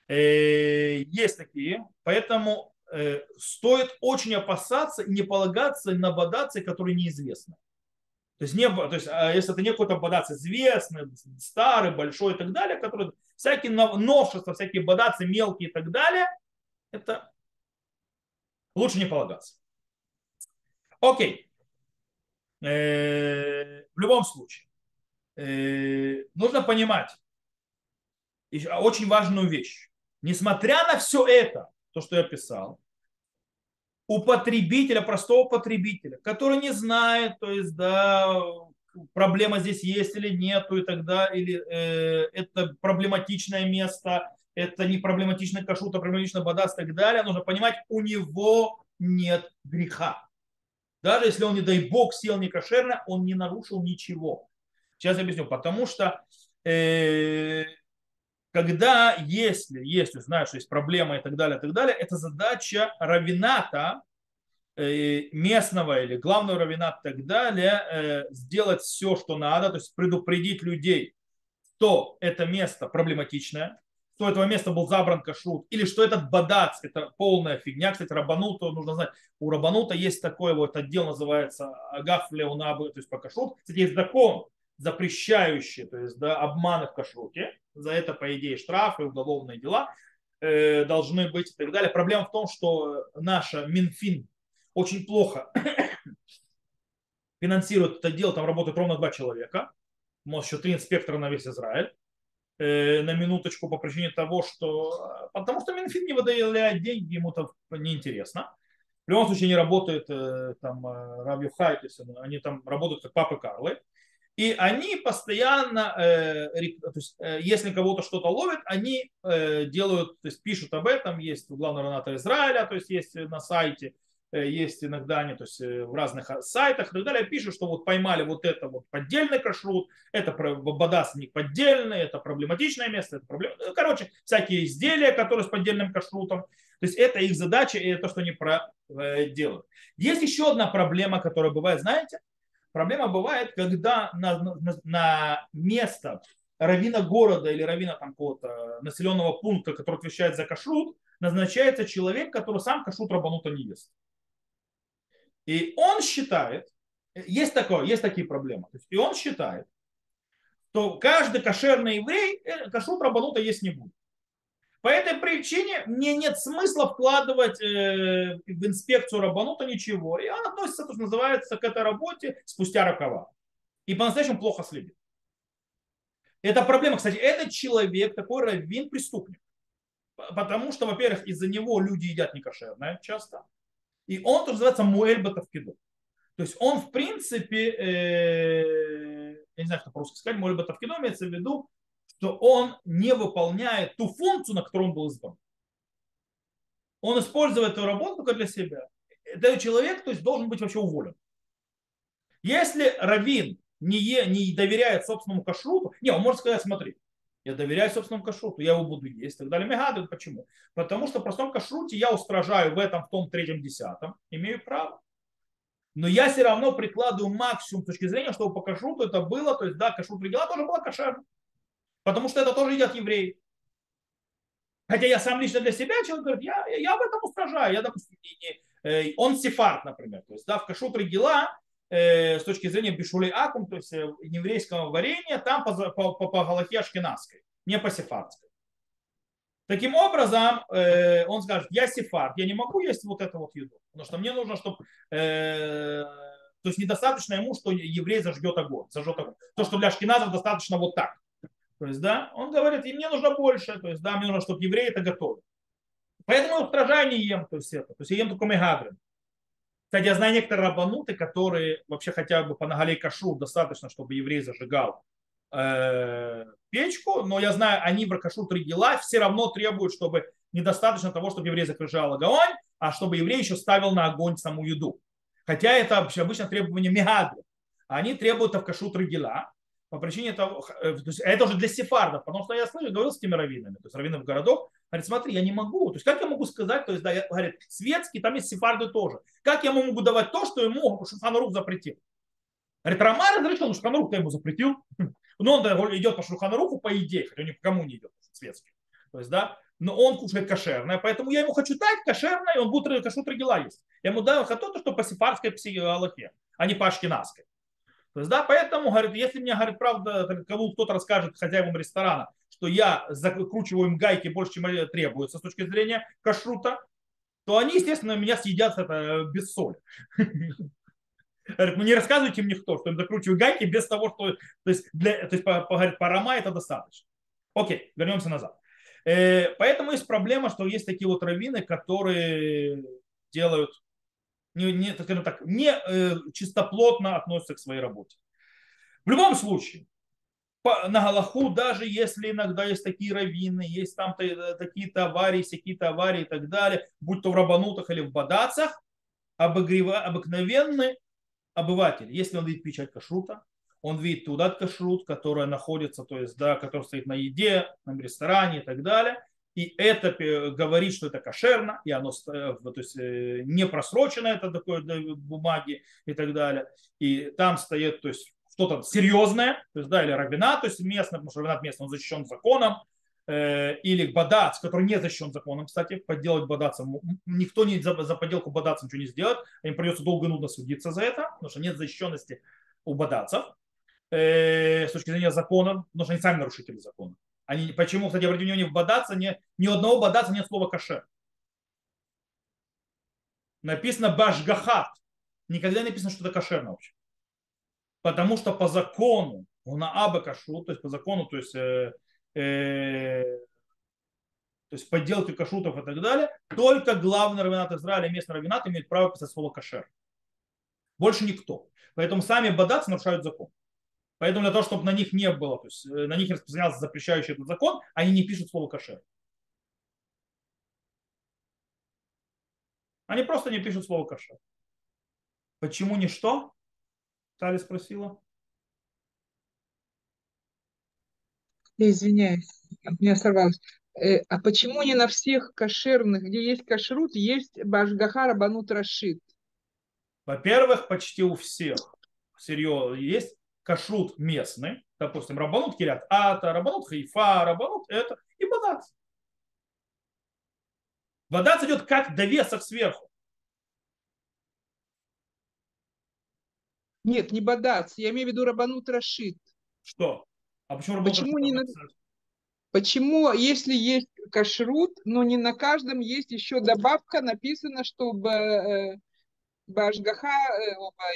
Есть такие. Поэтому стоит очень опасаться и не полагаться на бадацы, которые неизвестны. То есть, если это не какой-то бадац известный, старый, большой и так далее, которые всякие новшества, всякие бадацы мелкие и так далее, это лучше не полагаться. Окей. В любом случае, нужно понимать очень важную вещь. Несмотря на все это, то, что я писал, у потребителя, простого потребителя, который не знает, то есть, да, проблема здесь есть или нет, и тогда, или это проблематичное место, это не проблематичный кашрут, а проблематичный бадац и так далее, нужно понимать, у него нет греха. Даже если он, не дай бог, съел некошерно, он не нарушил ничего. Сейчас я объясню. Потому что когда, если знаешь, что есть проблема и так далее, это задача равината местного или главного равината и так далее, сделать все, что надо, то есть предупредить людей, что это место проблематичное, что этого места был забран кашрут, или что этот бадац, это полная фигня. Кстати, раббануту нужно знать. У раббанута есть такой вот отдел, называется агаф леунабы, то есть по кашрут. Кстати, есть закон, запрещающий, то есть, да, обманы в кашруте. За это, по идее, штрафы, уголовные дела должны быть и так далее. Проблема в том, что наша Минфин очень плохо финансирует это дело. Там работают ровно 2 человека. Может, еще 3 инспектора на весь Израиль. На минуточку, по причине того, что... Потому что Минфин не выделяет деньги, ему там неинтересно. В любом случае не работает там Рабью Хайтис, они там работают как папы Карлы. И они постоянно, то есть, если кого-то что-то ловят, они делают, то есть пишут об этом, есть у главного раната Израиля, то есть есть на сайте, есть иногда они, то есть в разных сайтах и так далее, пишут, что вот поймали вот это вот поддельный кашрут, это бадац не поддельный, это проблематичное место, это проблема. Короче, всякие изделия, которые с поддельным кашрутом, то есть это их задача и то, что они делают. Есть еще одна проблема, которая бывает, знаете, проблема бывает, когда на место раввина города или раввина там какого-то населенного пункта, который отвечает за кашрут, назначается человек, который сам кашрут раббанута не ест. И он считает, есть такие проблемы, и он считает, что каждый кошерный еврей кашрут раббанута есть не будет. По этой причине мне нет смысла вкладывать в инспекцию раббанута ничего. И он относится, то, что называется, к этой работе спустя рукава. И по-настоящему плохо следит. Это проблема, кстати, этот человек, такой раввин, преступник. Потому что, во-первых, из-за него люди едят некошерное часто. И он тоже называется муэль батавкидо. То есть он, в принципе, я не знаю, как по-русски сказать, муэль батавкидо имеется в виду, что он не выполняет ту функцию, на которую он был избран. Он использует эту работу только для себя. Этот человек, то есть, должен быть вообще уволен. Если раввин не доверяет собственному кашруту, не, он может сказать, смотри, я доверяю собственному кашруту, я его буду есть и так далее. Мегады, почему? Потому что в простом кашруте я устражаю в этом, в том, 3-м, 10-м, имею право. Но я все равно прикладываю максимум с точки зрения, чтобы по кашруту это было, то есть, да, кашрут регила тоже была кошерна. Потому что это тоже едят евреи. Хотя я сам лично для себя, человек говорит, я об этом устражаю. Я, допустим, он сефард, например. То есть, да, в кашрут регила с точки зрения бишулей акум, то есть еврейского варенья, там по галахе ашкеназской, не по сефардской. Таким образом, он скажет, я сефард, я не могу есть вот эту вот еду, потому что мне нужно, чтобы... то есть недостаточно ему, что еврей зажжет огонь. То, что для ашкеназов достаточно вот так. То есть, да, он говорит, и мне нужно больше, то есть, да, мне нужно, чтобы евреи это готовили. Поэтому я устражаю, не ем, то есть, я ем только мегадрин. Кстати, я знаю некоторые раббануты, которые вообще хотя бы по нагалей кашрут достаточно, чтобы еврей зажигал печку, но я знаю, они в кашрут регила все равно требуют, чтобы недостаточно того, чтобы еврей закрыжал огонь, а чтобы еврей еще ставил на огонь саму еду. Хотя это обычно требование мегадрин. Они требуют в кашрут регила. По причине того, это уже для сефардов, потому что я слышал, говорил с теми раввинами, то есть раввинов городов, говорит, смотри, я не могу, то есть как я могу сказать, то есть, да, говорит, светский, там есть сефарды тоже, как я могу давать то, что ему Шулхан Арух запретил? Говорит, Рама разрешил, но Шулхан Арух-то ему запретил, но он идет по Шулхан Аруху по идее, хотя он никому не идет, светский, то есть, да, но он кушает кошерное, поэтому я ему хочу дать кошерное, и он будет кашрут регила есть. Я ему даю то, что по сефардской психологии, а не по ашкеназской. То есть, да, поэтому, говорит, если мне, говорит, правда, кому кто-то расскажет хозяевам ресторана, что я закручиваю им гайки больше, чем требуется с точки зрения кашрута, то они, естественно, меня съедят без соли. Говорит, ну не рассказывайте мне кто, что им закручиваю гайки без того, что... То есть, по Рома это достаточно. Окей, вернемся назад. Поэтому есть проблема, что есть такие вот раввины, которые делают... не чистоплотно относятся к своей работе. В любом случае, на галаху, даже если иногда есть такие раввины, есть там такие-то аварии, всякие-то аварии и так далее, будь то в раббанутах или в бадацах, обыкновенный обыватель, если он видит печать кашрута, он видит туда кашрут, которая находится, то есть, да, который стоит на еде, на ресторане и так далее, и это говорит, что это кошерно, и оно, то есть, не просрочено, это такое бумаги и так далее. И там стоит, то есть, что-то серьезное, то есть, да, или раббанут, то есть местный, потому что раббанут местный, он защищен законом, или бадац, который не защищен законом, кстати, подделать бадацам. Никто не за подделку бадацам ничего не сделает, им придется долго и нудно судиться за это, потому что нет защищенности у бадацев с точки зрения закона, потому что они сами нарушители закона. Они, почему, кстати, обратите внимание, в бадаце ни у одного бадаца нет слова кашер. Написано башгахат. Никогда не написано, что это кошерно вообще. Потому что по закону, на абе кашрут, то есть по закону, то есть подделки кашрутов и так далее, только главный раввинат Израиля, местный раввинат имеет право писать слово кашер. Больше никто. Поэтому сами бадацы нарушают закон. Поэтому для того, чтобы на них не было, то есть на них распространялся запрещающий этот закон, они не пишут слово кашер. Они просто не пишут слово кашер. Почему не что? Тали спросила. Я извиняюсь, от меня сорвалось. А почему не на всех кошерных, где есть кашрут, есть башгаха раббанут рашид? Во-первых, почти у всех. Серьезно, есть кашрут местный, допустим, раббанут Кирят Ата, раббанут Хайфа, раббанут это, и бадац. Бадац идет как довесок сверху. Нет, не бадац, я имею в виду раббанут Рашид. Что? А почему раббанут Рашид? Почему, если есть кашрут, но не на каждом есть еще добавка, написано, чтобы... Башгаха,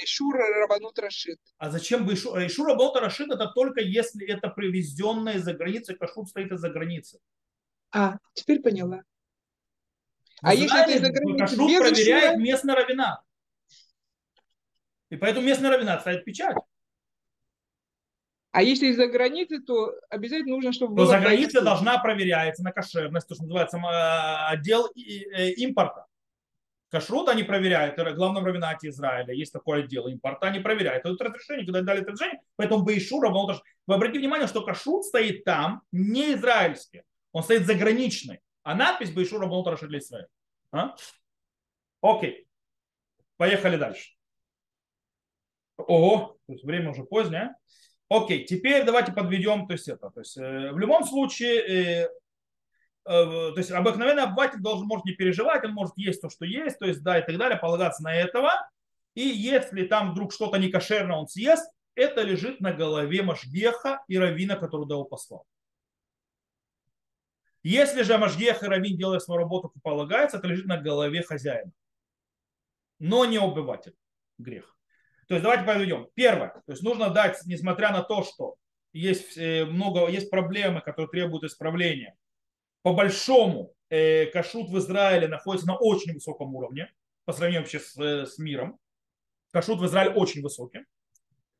Ишур, раббанут Рашид. А зачем бы Ишур? Ишур, раббанут Рашид это только если это привезенное из-за границы, кашрут стоит из-за границы. А, теперь поняла. А знаете, если это из-за границы? Кашрут проверяет Ишура? Местный раввинат. И поэтому местный раввинат ставит печать. А если из-за границы, то обязательно нужно, чтобы... То за границей должна проверяться на кошерность, то, что называется отдел импорта. Кашрут они проверяют, в главном раввинате Израиля есть такое отдел импорта, они проверяют. Это разрешение, когда дали разрешение, поэтому Бейшур, раббанут. Вы обратите внимание, что кашрут стоит там, не израильский, он стоит заграничный, а надпись Бейшур, раббанут Рашид для Израиля. А? Окей, поехали дальше. Ого, время уже позднее. Окей, теперь давайте подведем, то есть это, то есть в любом случае... То есть обыкновенный обыватель должен, может не переживать, он может есть то, что есть, то есть да и так далее, полагаться на этого. И если там вдруг что-то не кошерное он съест, это лежит на голове машгеха и раввина, который его послал. Если же машгех и раввин делает свою работу, как полагается, это лежит на голове хозяина. Но не обыватель. Грех. То есть давайте подведем. Первое. То есть нужно дать, несмотря на то, что есть проблемы, которые требуют исправления, по большому кашрут в Израиле находится на очень высоком уровне. по сравнению вообще с миром. Кашрут в Израиле очень высокий.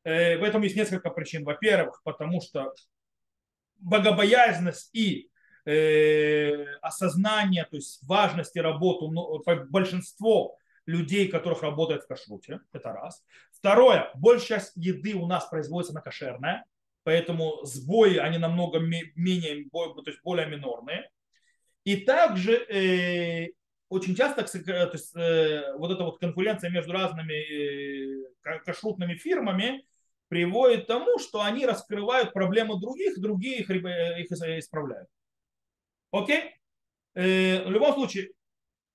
В этом есть несколько причин. Во-первых, потому что богобоязненность и осознание, то есть важности работы большинство людей, которых работают в кашруте. Это раз. Второе, большая часть еды у нас производится на кошерное, поэтому сбои, они намного менее, то есть более минорные. И также очень часто то есть, вот эта вот конкуренция между разными кашрутными фирмами приводит к тому, что они раскрывают проблемы других, другие их исправляют. Окей? В любом случае,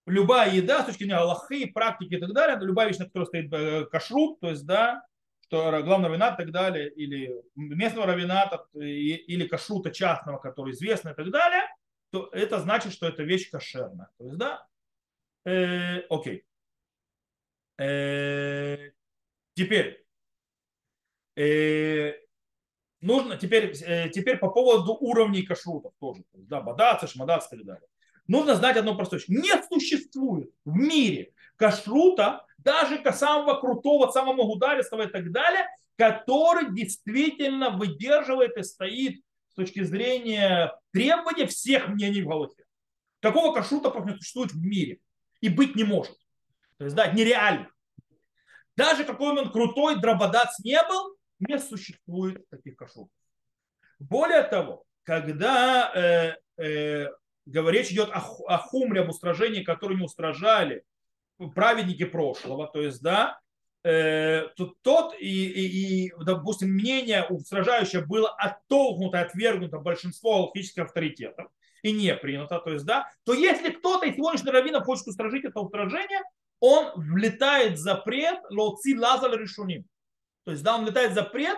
любая еда, с точки зрения аллахи, практики и так далее, любая вещь, на которой стоит кашрут, то есть, да, что главный раввинат и так далее, или местного раввината, или кашрута частного, который известный и так далее, то это значит, что эта вещь кошерна. То есть, да, окей. Теперь, теперь по поводу уровней кашрутов тоже. То есть, да, бадац, шмадац и так далее. Нужно знать одну простую вещь. Не существует в мире кашрута, даже самого крутого, самого ударистого и так далее, который действительно выдерживает и стоит с точки зрения требований всех мнений в голове. Такого кашрута просто не существует в мире. И быть не может. То есть, да, нереально. Даже какой он крутой, дрободац не был, не существует таких кашрутов. Более того, когда... речь идет о хумре, об устражении, которое не устражали праведники прошлого. То есть, да, допустим, мнение устражающее было оттолкнуто, отвергнуто большинство алхимических авторитетов и не принято. То есть, да, то если кто-то из сегодняшних раввинов хочет устражить это устражение, он влетает в запрет лоци лазал решуним. То есть, да, он влетает в запрет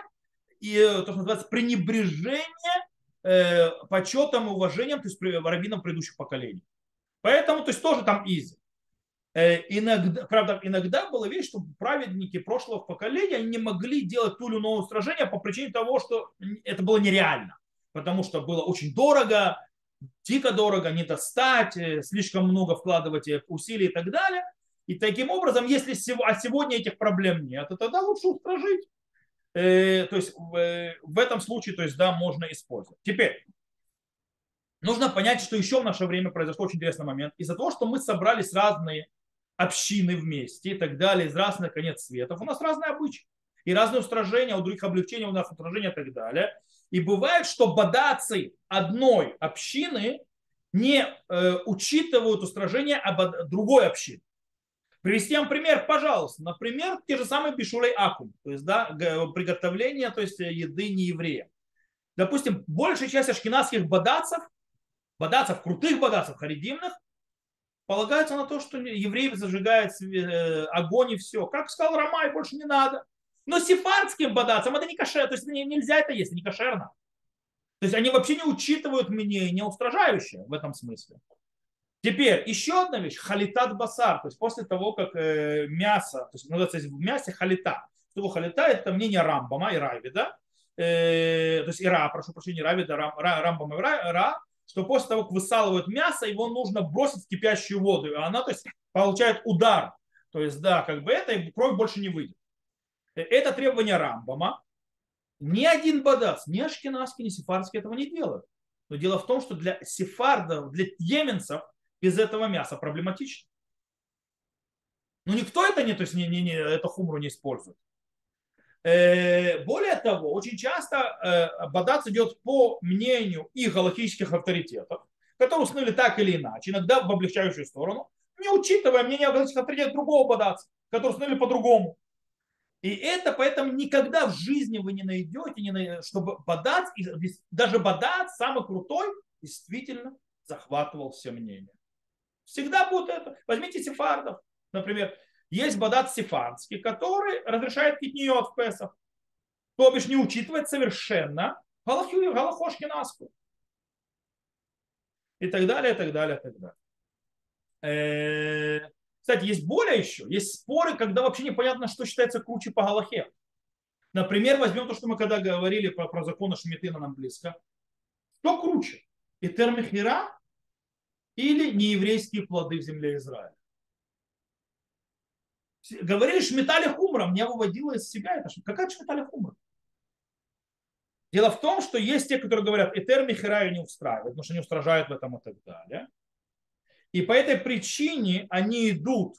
и то, что называется пренебрежение почетом и уважением, то есть раввинам предыдущих поколений. Поэтому, то есть тоже там изи. Иногда, правда, иногда была вещь, что праведники прошлого поколения не могли делать ту или иное устражение по причине того, что это было нереально. Потому что было очень дорого, дико дорого, не достать, слишком много вкладывать усилий и так далее. И таким образом, если сегодня этих проблем нет, то тогда лучше устражить. То есть в этом случае, то есть, да, можно использовать. Теперь нужно понять, что еще в наше время произошел очень интересный момент. Из-за того, что мы собрались разные общины вместе и так далее, из разных конец света, у нас разные обычаи и разные устражения, у других облегчения, у нас устражения и так далее. И бывает, что бадацы одной общины не учитывают устражение другой общины. Привести вам пример, пожалуйста. Например, те же самые бишурей акум, то есть, да, приготовление, то есть еды не евреям. Допустим, большая часть ашкеназских бадацев, крутых бадацев, харидимных, полагается на то, что евреи зажигают огонь и все. Как сказал Рама, и больше не надо. Но сефардским бадацам это не кошерно, то есть нельзя это есть, не кошерно. То есть они вообще не учитывают мнение устражающее в этом смысле. Теперь еще одна вещь, халитат басар, то есть после того, как мясо, то есть в мясе халита. Того халита это мнение Рамбама и Равида, то есть Ира, прошу прощения, Равида, Рамбама и Ра, что после того, как высалывают мясо, его нужно бросить в кипящую воду, и она, то есть, получает удар, то есть, да, как бы это, и кровь больше не выйдет. Это требование Рамбама. Ни один бадац, ни ашкеназский, ни сефардский этого не делают. Но дело в том, что для сефардов, для йеменцев без этого мяса проблематично. Но никто это не, то есть эту хумру не использует. Более того, очень часто бадац идет по мнению их галактических авторитетов, которые установили так или иначе, иногда в облегчающую сторону, не учитывая мнение галактических авторитетов другого бадаца, который установили по-другому. И это поэтому никогда в жизни вы не найдете, чтобы бадац, даже бадац, самый крутой, действительно захватывал все мнения. Всегда будет это. Возьмите сефардов. Например, есть бадац сефардский, который разрешает китниот в Песах. То бишь не учитывает совершенно галаху ашкеназскую. И так далее, и так далее, и так далее. Кстати, есть более еще. Есть споры, когда вообще непонятно, что считается круче по галахе. Например, возьмем то, что мы когда говорили про законы Шмиты, нам близко. Что круче? Этер мехира или нееврейские плоды в земле Израиля. говорили шметалях умра, меня выводило из себя это. Какая шметалях умра? Дело в том, что есть те, которые говорят, этер михераю не устраивает, потому что не устражают в этом и так далее. И по этой причине они идут.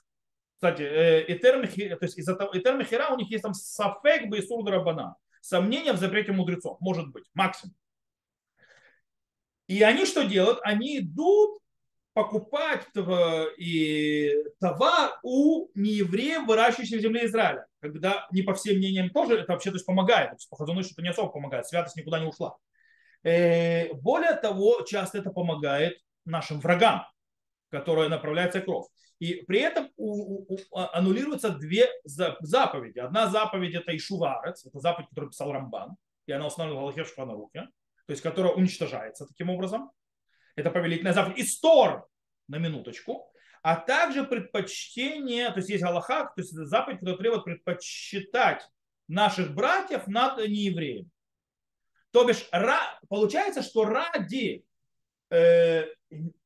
Кстати, этер михера у них есть там сафек бейсур драбана. Сомнения в запрете мудрецов, может быть, максимум. И они что делают? Они идут покупать товар у неевреев, выращивающих в земле Израиля. Когда не по всем мнениям тоже, это вообще то есть, помогает. По хазону что-то не особо помогает, святость никуда не ушла. Более того, часто это помогает нашим врагам, которые направляются к кровь. И при этом аннулируются две заповеди. Одна заповедь это Ишуварец, это заповедь, которую писал Рамбан, и она установлена в Алахе Шулхан Арухе, то есть которая уничтожается таким образом. Это повелительная заповедь. И стор, на минуточку. А также предпочтение, то есть есть Алаха, то есть это заповедь, которая требует предпочитать наших братьев над неевреями. То бишь, получается, что ради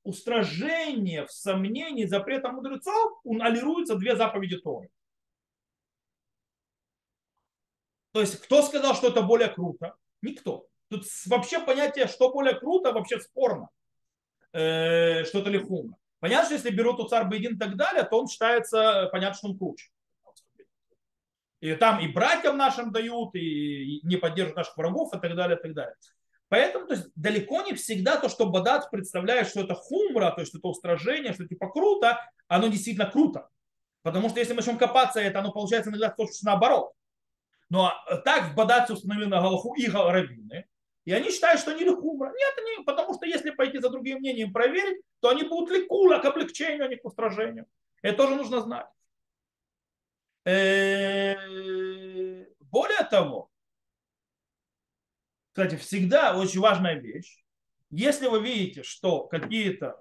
устражения в сомнении запрета мудрецов аннулируются две заповеди Торы. То есть, кто сказал, что это более круто? Никто. Тут вообще понятие, что более круто, вообще спорно. Что-то лихумно. Понятно, что если берут у царь Бейдин и так далее, то он считается, понятно, что он круче. И там и братьям нашим дают, и не поддерживают наших врагов и так далее, и так далее. Поэтому то есть, далеко не всегда то, что бадац представляет, что это хумра, то есть это устражение, что типа круто, оно действительно круто. Потому что если мы начнем копаться, это оно получается иногда точно наоборот. Но так в бадаце установлено галаху и раввины. И они считают, что они лихумра. Нет, они, потому что если пойти за другим мнением проверить, то они будут ликула к облегчению, а не к устражению. Это тоже нужно знать. Более того, кстати, всегда очень важная вещь. Если вы видите, что какие-то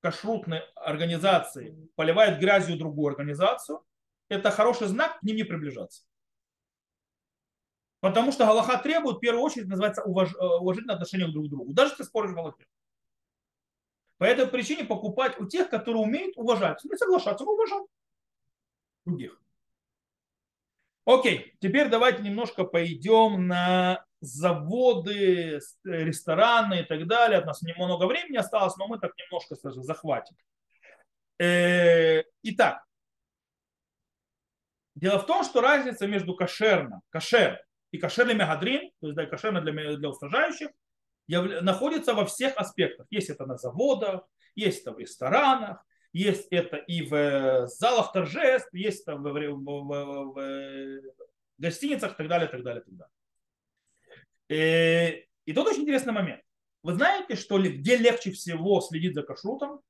кашрутные организации поливают грязью другую организацию, это хороший знак к ним не приближаться. Потому что галаха требует, в первую очередь, называется уважительное отношение друг к другу. Даже если ты споришь в галахе. По этой причине покупать у тех, которые умеют уважать. Не соглашаться, но уважать других. Окей, теперь давайте немножко пойдем на заводы, рестораны и так далее. У нас немного времени осталось, но мы так немножко захватим. Итак, дело в том, что разница между кашер и кашер лемеадрин, то есть да, кошерно для устражающих, находится во всех аспектах. Есть это на заводах, есть это в ресторанах, есть это и в залах торжеств, есть это в гостиницах и так далее, так далее, так далее. И тут очень интересный момент. Вы знаете, что где легче всего следить за кашрутом?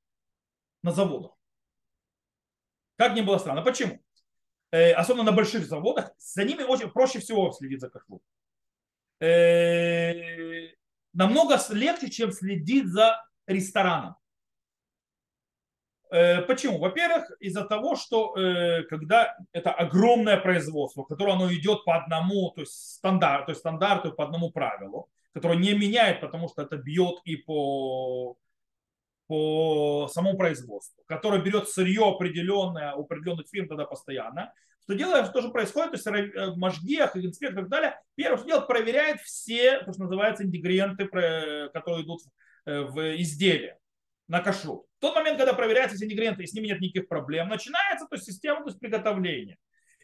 На заводах. Как ни было странно. Почему? Особенно на больших заводах. За ними очень проще всего следить за кашрутом. Намного легче, чем следить за рестораном. Почему? Во-первых, из-за того, что когда это огромное производство, которое оно идет по одному, то есть стандарту, по одному правилу, которое не меняет, потому что это бьет и по самому производству, которое берет сырье определенное у определенных фирм тогда постоянно, что делает, что же происходит, то есть мажгех, инспектор и так далее, первое, что делает, проверяет все, то, что называется, ингредиенты, которые идут в изделие на кашрут. В тот момент, когда проверяются все ингредиенты, и с ними нет никаких проблем, начинается то есть, система то есть, приготовления.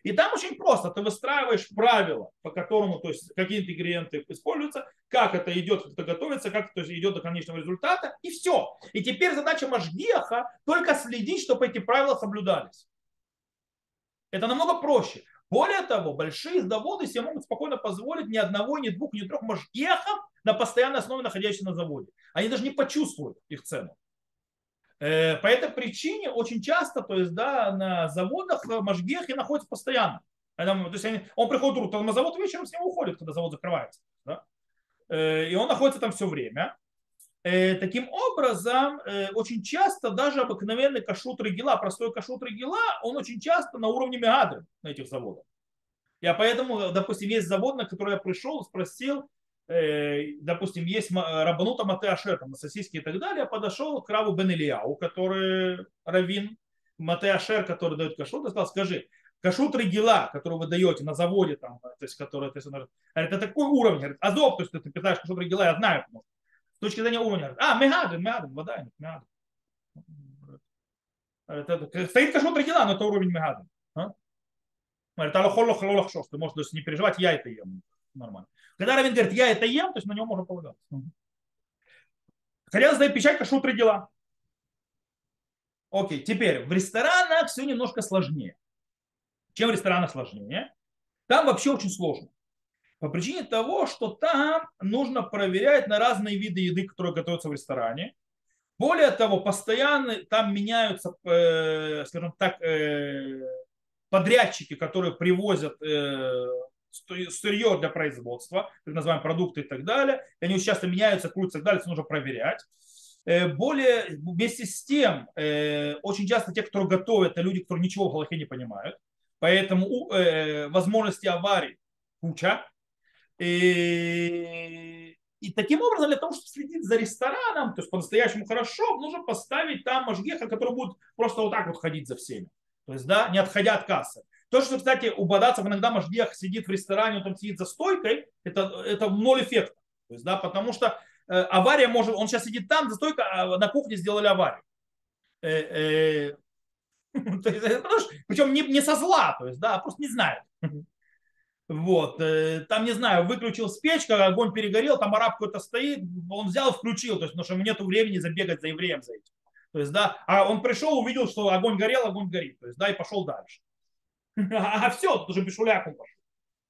И там очень просто. Ты выстраиваешь правила, по которому то есть, какие ингредиенты используются, как это идет, как это готовится, как это идет до конечного результата, и все. И теперь задача машгеха только следить, чтобы эти правила соблюдались. Это намного проще. Более того, большие заводы себе могут спокойно позволить ни одного, ни двух, ни трех машгехов на постоянной основе, находящихся на заводе. Они даже не почувствуют их цену. По этой причине очень часто, то есть, да, на заводах машгехи находятся постоянно. То есть он приходит утром на завод, вечером с него уходит, когда завод закрывается. Да? И он находится там все время. Таким образом, очень часто даже обыкновенный кашрут регила, простой кашрут регила, он очень часто на уровне меадрин на этих заводах. Я поэтому, допустим, есть завод, на который я пришел, спросил, допустим, есть раббанута Матеашер, там, на сосиски и так далее, я подошел к Раву Бен Ильяу, который раввин Матеашер, который дает кашрут, и сказал, скажи, Кашрут регила, который вы даете на заводе, там, то есть, который, то есть, говорит, это такой уровень, говорит, азов, то есть ты питаешь кашрут регила, я знаю, потому что с точки зрения уровня, говорит, меадрин, вода, меадрин. Стоит кашрут регила, но это уровень меадрин. Говорит, аллахоллахоллахшо, ты можешь, то есть, не переживать, я это ем, нормально. Когда Равид говорит, я это ем, то есть на него можно полагаться. Хотя задать печать кашрут регила. Окей, теперь в ресторанах все немножко сложнее. Чем в ресторанах сложнее? Там вообще очень сложно. По причине того, что там нужно проверять на разные виды еды, которые готовятся в ресторане. Более того, постоянно там меняются, скажем так, подрядчики, которые привозят сырье для производства, так называемые продукты и так далее. И они часто меняются, крутятся и так далее, нужно проверять. Более, вместе с тем, очень часто те, кто готовят, это люди, которые ничего в галахе не понимают. Поэтому возможности аварий куча. И таким образом, для того, чтобы следить за рестораном, то есть по-настоящему хорошо, нужно поставить там машгеха, который будет просто вот так вот ходить за всеми. То есть, да, не отходя от кассы. То, что, кстати, у бадацев иногда машгех сидит в ресторане, он там сидит за стойкой, это ноль эффекта. То есть, да, потому что авария может... Он сейчас сидит там, за стойкой, а на кухне сделали аварию. Причем не со зла, то есть, да, просто не знаю. Вот. Там, не знаю, выключил с печки, огонь перегорел, там араб какой-то стоит, он взял и включил, то есть, потому что ему нет времени забегать за евреем за этим. То есть, да, а он пришел, увидел, что огонь горел, огонь горит, то есть, да, и пошел дальше. А все, тут уже бешуляку пошел.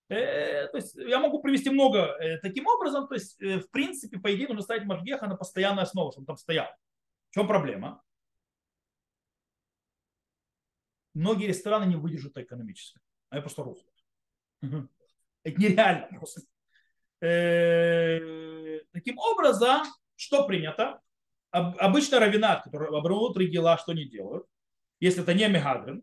То есть я могу привести много таким образом. То есть, в принципе, по идее, нужно ставить машгеха на постоянную основу, чтобы он там стоял. В чем проблема? Многие рестораны не выдержат экономически. А я просто русский. Это нереально просто. Таким образом, что принято? Обычно раввинат, которые обрывают регила, что они делают, если это не мегадрин,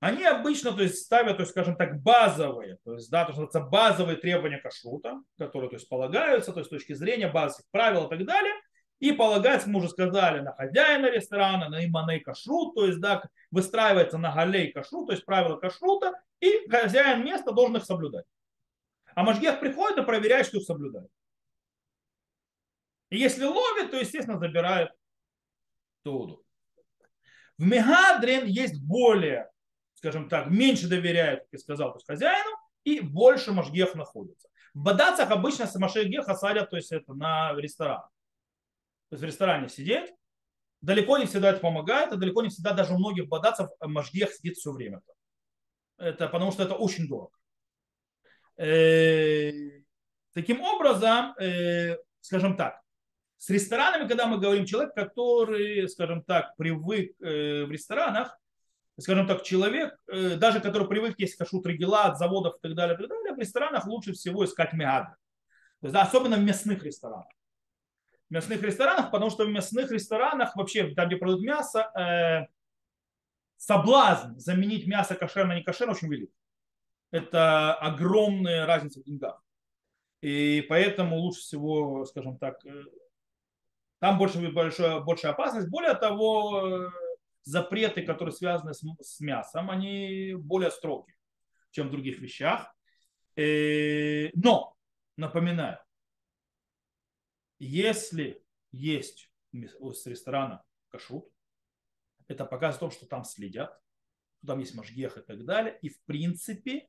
они обычно, то есть, ставят, то есть, скажем так, базовые, то есть, да, то, что называется, базовые требования кашрута, которые, то есть, полагаются, то есть, с точки зрения базовых правил и так далее, и полагается, мы уже сказали, на хозяина ресторана, на иманей кашрут, то есть, да, выстраивается на галей кашрут, то есть, правила кашрута, и хозяин места должен их соблюдать. А машгех приходит и проверяет, что их соблюдает. И если ловит, то, естественно, забирает туду. В мегадрин есть более, скажем так, меньше доверяют, как я сказал, хозяину, и больше машгех находится. В бадацах обычно машгех осадят, то есть это на ресторан. То есть в ресторане сидеть, далеко не всегда это помогает, а далеко не всегда даже у многих бадацев машгех сидит все время. Это потому что это очень дорого. Таким образом, скажем так, с ресторанами, когда мы говорим, человек, который, скажем так, привык в ресторанах, скажем так, человек, даже который привык есть кашрут регила от заводов и так далее, в ресторанах лучше всего искать меадрин. То есть, да, особенно в мясных ресторанах. В мясных ресторанах, потому что в мясных ресторанах, вообще там, где продают мясо, соблазн заменить мясо кошерно на не кошерно очень велик. Это огромная разница в деньгах. И поэтому лучше всего, скажем так, там больше опасность. Более того, запреты, которые связаны с мясом, они более строгие, чем в других вещах. Но, напоминаю, если есть с ресторана кашрут, это показывает то, что там следят, там есть машгех и так далее. И в принципе,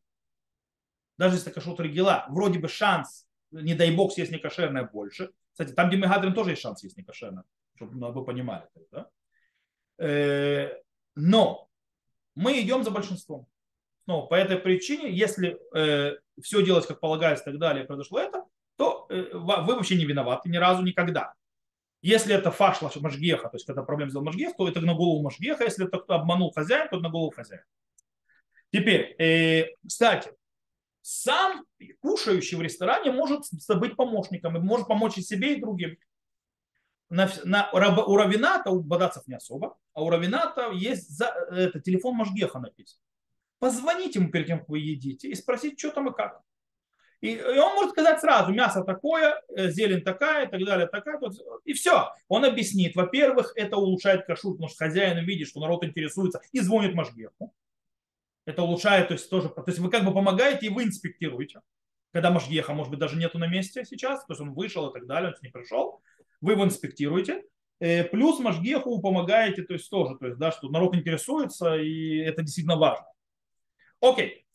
даже если кашрут регила, вроде бы шанс, не дай бог, съесть некошерное больше. Кстати, там, где мегадрин, тоже есть шанс съесть некошерное, чтобы вы понимали. Да? Но мы идем за большинством. Но по этой причине, если все делать как полагается и так далее, произошло это, то вы вообще не виноваты ни разу, никогда. Если это фашла машгеха, то есть когда проблема сделал машгех, то это на голову машгеха. Если это кто обманул хозяин, то это на голову хозяина. Теперь, кстати, сам кушающий в ресторане может быть помощником, и может помочь и себе, и другим. У раввината, у бадацев не особо, а у раввината есть телефон машгеха написан. Позвоните ему перед тем, как вы едите, и спросите, что там и как. И он может сказать сразу, мясо такое, зелень такая, и так далее, такая. И все. Он объяснит. Во-первых, это улучшает кашрут, потому что хозяин видит, что народ интересуется, и звонит машгеху. Это улучшает, то есть тоже, то есть вы как бы помогаете и вы инспектируете. Когда Машгеха, может быть, даже нету на месте сейчас, то есть он вышел и так далее, он не пришел, вы его инспектируете. Плюс Машгеху помогаете, то есть тоже, то есть, да, что народ интересуется, и это действительно важно. Окей.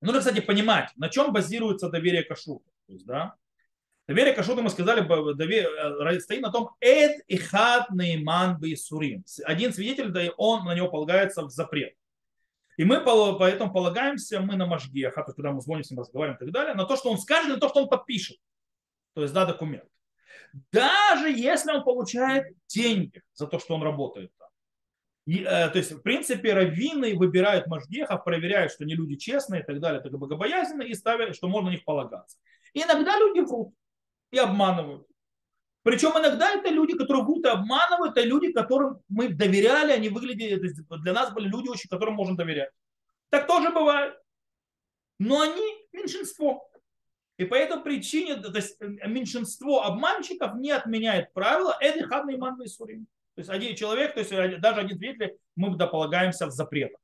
Нужно, кстати, понимать, на чем базируется доверие кашруту. То есть, да, доверие кашруту, мы сказали, стоит на том, эд и хат наиман бейсурим. Один свидетель, да и он на него полагается в запрет. И мы поэтому полагаемся, мы на Машгеха, то есть, когда мы звоним с ним, разговариваем и так далее, на то, что он скажет, на то, что он подпишет. То есть, да, документ. Даже если он получает деньги за то, что он работает там. И, то есть, в принципе, раввины выбирают Машгехов, проверяют, что они люди честные и так далее, так и богобоязненные, и ставят, что можно на них полагаться. И иногда люди врут и обманывают. Причем иногда это люди, которые врут и обманывают, это люди, которым мы доверяли, они выглядели, то есть для нас были люди, которым можно доверять. Так тоже бывает. Но они меньшинство. И по этой причине, то есть меньшинство обманщиков не отменяет правила «Эдихадный иман вейсурим». То есть один человек, то есть даже один свидетель, мы полагаемся в запретах.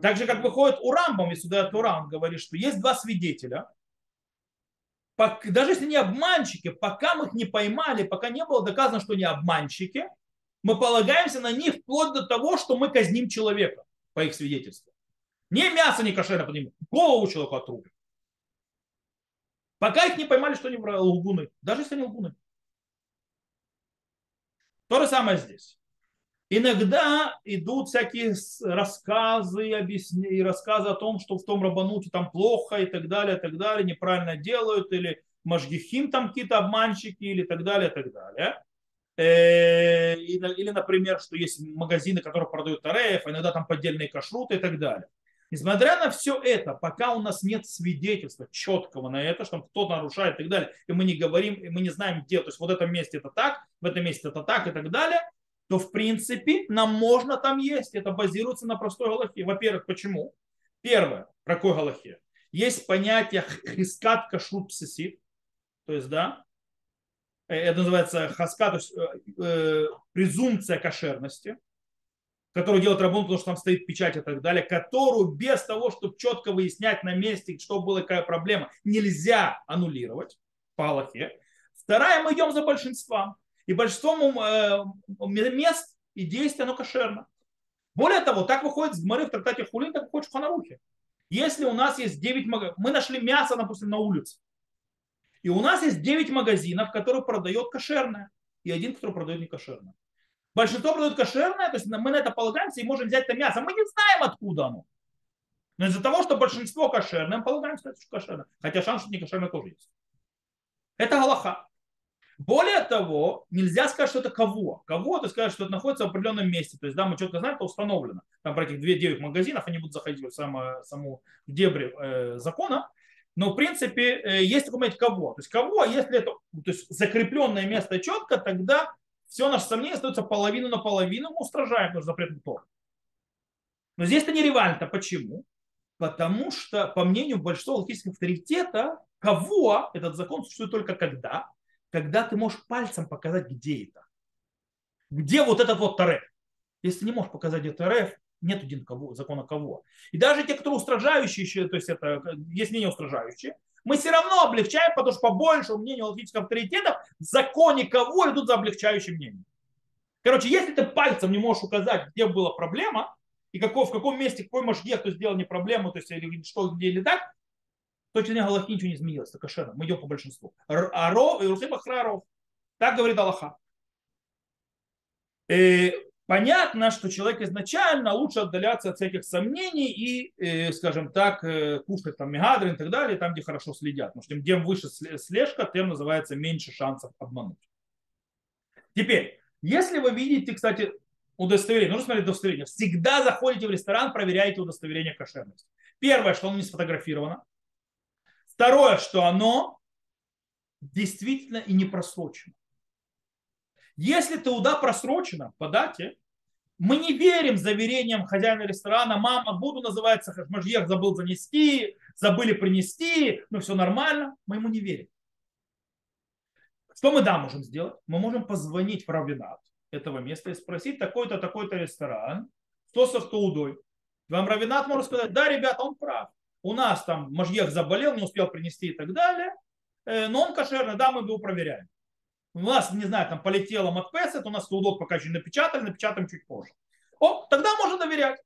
Так же, как выходит у Рамбам, если да, то Рам говорит, что есть два свидетеля, даже если не обманщики, пока мы их не поймали, пока не было доказано, что они обманщики, мы полагаемся на них вплоть до того, что мы казним человека по их свидетельству. Не мясо не кошерно поднимем, голову человеку отрубим. Пока их не поймали, что они лгуны. Даже если они лгуны. То же самое здесь. Иногда идут всякие рассказы, и рассказы о том, что в том раббануте там плохо и так далее, неправильно делают, или машгихим там какие-то обманщики, или так далее, так далее. Или, например, что есть магазины, которые продают тареев, иногда там поддельные кашруты и так далее. Несмотря на все это, пока у нас нет свидетельства четкого на это, что кто-то нарушает и так далее, и мы не говорим, и мы не знаем где, то есть вот в этом месте это так, в этом месте это так и так далее, то в принципе нам можно там есть. Это базируется на простой галахе. Во-первых, почему? Первое, про какой галахе? Есть понятие хискат кашрут псисит, то есть да, это называется хаскат, то есть презумпция кошерности, которую делает раббанут, потому что там стоит печать и так далее, которую без того, чтобы четко выяснять на месте, что была какая проблема, нельзя аннулировать по алахе. Вторая, мы идем за большинством. И большинством мест и действий оно кошерно. Более того, так выходит с Гмары в трактате Хулин, так выходит в Шулхан Арухе. Если у нас есть 9 магазинов, мы нашли мясо, допустим, на улице, и у нас есть 9 магазинов, которые продают кошерное, и один, который продает не кошерное. Большинство продают кошерное, то есть мы на это полагаемся и можем взять это мясо. Мы не знаем, откуда оно. Но из-за того, что большинство кошерное, мы полагаемся, что кошерное. Хотя шанс, что не кошерное, тоже есть. Это галаха. Более того, нельзя сказать, что это кого. Кого, то сказать, что это находится в определенном месте. То есть, да, мы четко знаем, это установлено. Там про этих 9 магазинов, они будут заходить в саму дебри закона. Но, в принципе, есть такой момент кого. То есть, кого, если это то есть, закрепленное место четко, тогда все наше сомнение остается половину на половину, мы устражаем наш запретный тор. Но здесь это не релевантно. Почему? Потому что, по мнению большинства логических авторитета, кого этот закон существует только когда ты можешь пальцем показать, где это. Где вот этот вот тареф. Если не можешь показать, где тареф, нет закона кого. И даже те, кто устражающие, то есть это есть мнение устражающие, мы все равно облегчаем, потому что по большему мнению логических авторитетов в законе кого идут за облегчающим мнением. Короче, если ты пальцем не можешь указать, где была проблема, и в каком месте, какой машгех, кто сделал не проблему, то есть или что, где или так, то через галахи ничего не изменилось. Это кошерно. Мы идем по большинству. Аро и Русиба Храро. Так говорит Аллаха. Понятно, что человек изначально лучше отдаляться от всяких сомнений и, скажем так, кушать там мегадрин и так далее, там, где хорошо следят. Потому что чем выше слежка, тем называется меньше шансов обмануть. Теперь, если вы видите, кстати, удостоверение, нужно смотреть удостоверение. Всегда заходите в ресторан, проверяйте удостоверение кошерности. Первое, что оно не сфотографировано. Второе, что оно действительно и не просрочено. Если туда просрочено по дате, мы не верим заверениям хозяина ресторана, мама, буду называется, машгех забыл занести, забыли принести, ну все нормально, мы ему не верим. Что мы да можем сделать? Мы можем позвонить в раввинат этого места и спросить такой-то ресторан, что со втоудой. Вам раввинат может сказать, да, ребята, он прав. У нас там Машгех заболел, не успел принести и так далее. Но он кошерный, да, мы его проверяем. У нас, не знаю, там полетело МакПесет, у нас судок пока еще не напечатали, напечатаем чуть позже. О, тогда можно доверять.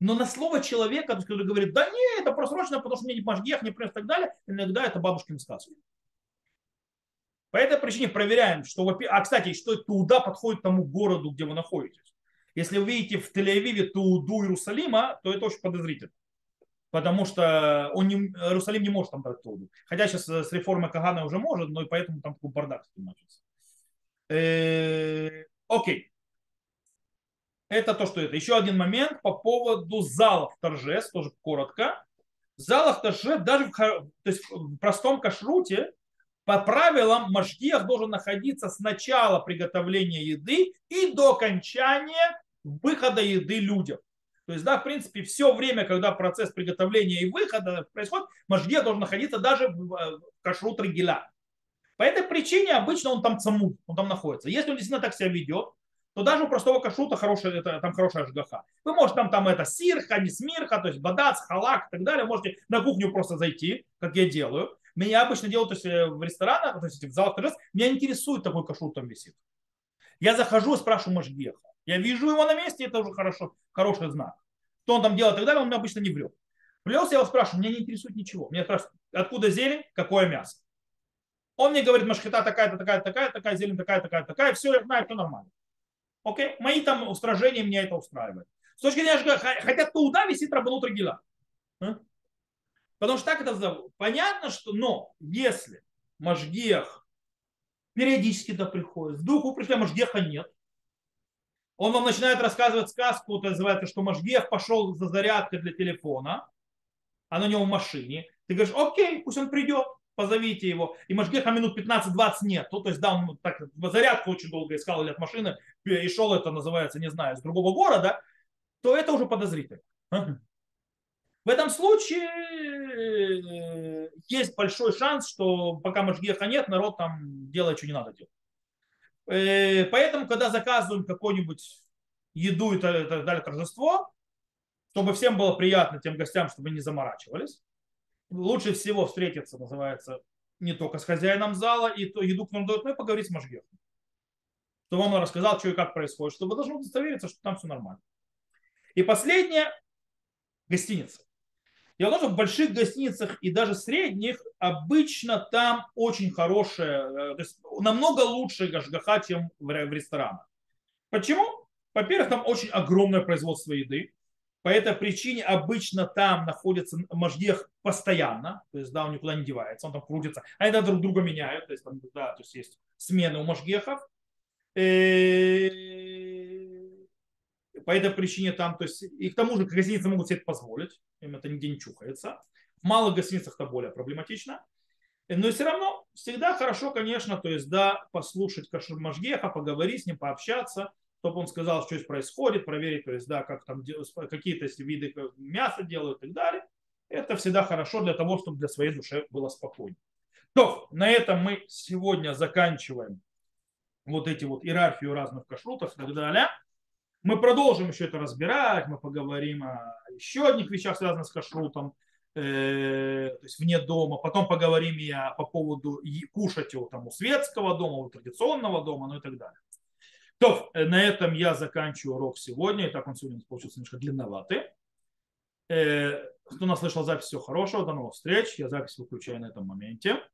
Но на слово человека, который говорит, да не, это просрочено, потому что мне не Машгех, не принес и так далее, иногда это бабушкины сказки. По этой причине проверяем, что... А, кстати, что Туда подходит тому городу, где вы находитесь. Если вы видите в Тель-Авиве Туду Иерусалима, то это очень подозрительно. Потому что он не, Иерусалим не может там брать Туду. Хотя сейчас с реформой Кагана уже может, но и поэтому там такой бардак начался. Окей. Это то, что это. Еще один момент по поводу залов торжеств, тоже коротко. В залах торжеств, даже в простом кашруте, по правилам, Машгиах должен находиться с начала приготовления еды и до окончания выхода еды людям. То есть, да, в принципе, все время, когда процесс приготовления и выхода происходит, Машгиах должен находиться даже в кашрут региля. По этой причине обычно он там цамут, он там находится. Если он действительно так себя ведет, то даже у простого кашрута хорошая, там хорошая ашгаха. Вы можете там это сирха, не смирха, то есть бадац, халак и так далее. Можете на кухню просто зайти, как я делаю. Меня обычно делают, то есть, в ресторанах, то есть в залах торжеств, меня интересует такой кашрут там висит. Я захожу и спрашиваю Машгеха. Я вижу его на месте, это уже хорошо, хороший знак. Что он там делает и так далее, он меня обычно не врет. Плюс я его спрашиваю, меня не интересует ничего. Меня спрашивают, откуда зелень, какое мясо. Он мне говорит, машхита такая-то, такая-то, такая-то, такая, зелень такая-то, такая-то, такая. Все, я знаю, все нормально. Окей? Мои там устражения меня это устраивает. С точки зрения, хотя Туда висит раббанут региля. Потому что так это зовут. Понятно, что, но если Машгех периодически туда приходит, в духу пришли, а Машгеха нет. Он вам начинает рассказывать сказку, это называется, что Машгех пошел за зарядкой для телефона, она у него в машине. Ты говоришь, окей, пусть он придет, позовите его. И Машгеха минут 15-20 нет. То есть, да, он так, зарядку очень долго искал или от машины, и шел, это называется, не знаю, с другого города, то это уже подозрительно. В этом случае есть большой шанс, что пока Машгеха нет, народ там делает, что не надо делать. Поэтому, когда заказываем какую-нибудь еду и так далее, торжество, чтобы всем было приятно, тем гостям, чтобы не заморачивались, лучше всего встретиться, называется, не только с хозяином зала, и то еду к нам дают, но и поговорить с Машгехом. Чтобы он рассказал, что и как происходит, чтобы должны удостовериться, что там все нормально. И последнее – гостиница. Дело в том, что в больших гостиницах и даже средних обычно там очень хорошее, то есть намного лучше ашгаха, чем в ресторанах. Почему? Во-первых, там очень огромное производство еды. По этой причине обычно там находится Машгех постоянно, то есть да, он никуда не девается, он там крутится. Они там друг друга меняют, то есть, там, да, то есть есть смены у Машгехов. По этой причине там, то есть, и к тому же гостиницы могут себе это позволить, им это нигде не чухается. В малых гостиницах это более проблематично. Но все равно всегда хорошо, конечно, то есть, да, послушать кашер Машгеха, поговорить с ним, пообщаться, чтобы он сказал, что здесь происходит, проверить, то есть, да, как там какие-то виды мяса делают и так далее. Это всегда хорошо для того, чтобы для своей души было спокойно. То, на этом мы сегодня заканчиваем вот эти вот иерархию разных кашрутов и так далее. Мы продолжим еще это разбирать, мы поговорим о еще одних вещах, связанных с кашрутом, то есть вне дома. Потом поговорим и по поводу кушать его там у светского дома, у традиционного дома, ну и так далее. То, на этом я заканчиваю урок сегодня. И так он сегодня получился немножко длинноватый. Кто нас слышал запись, всего хорошего, до новых встреч. Я запись выключаю на этом моменте.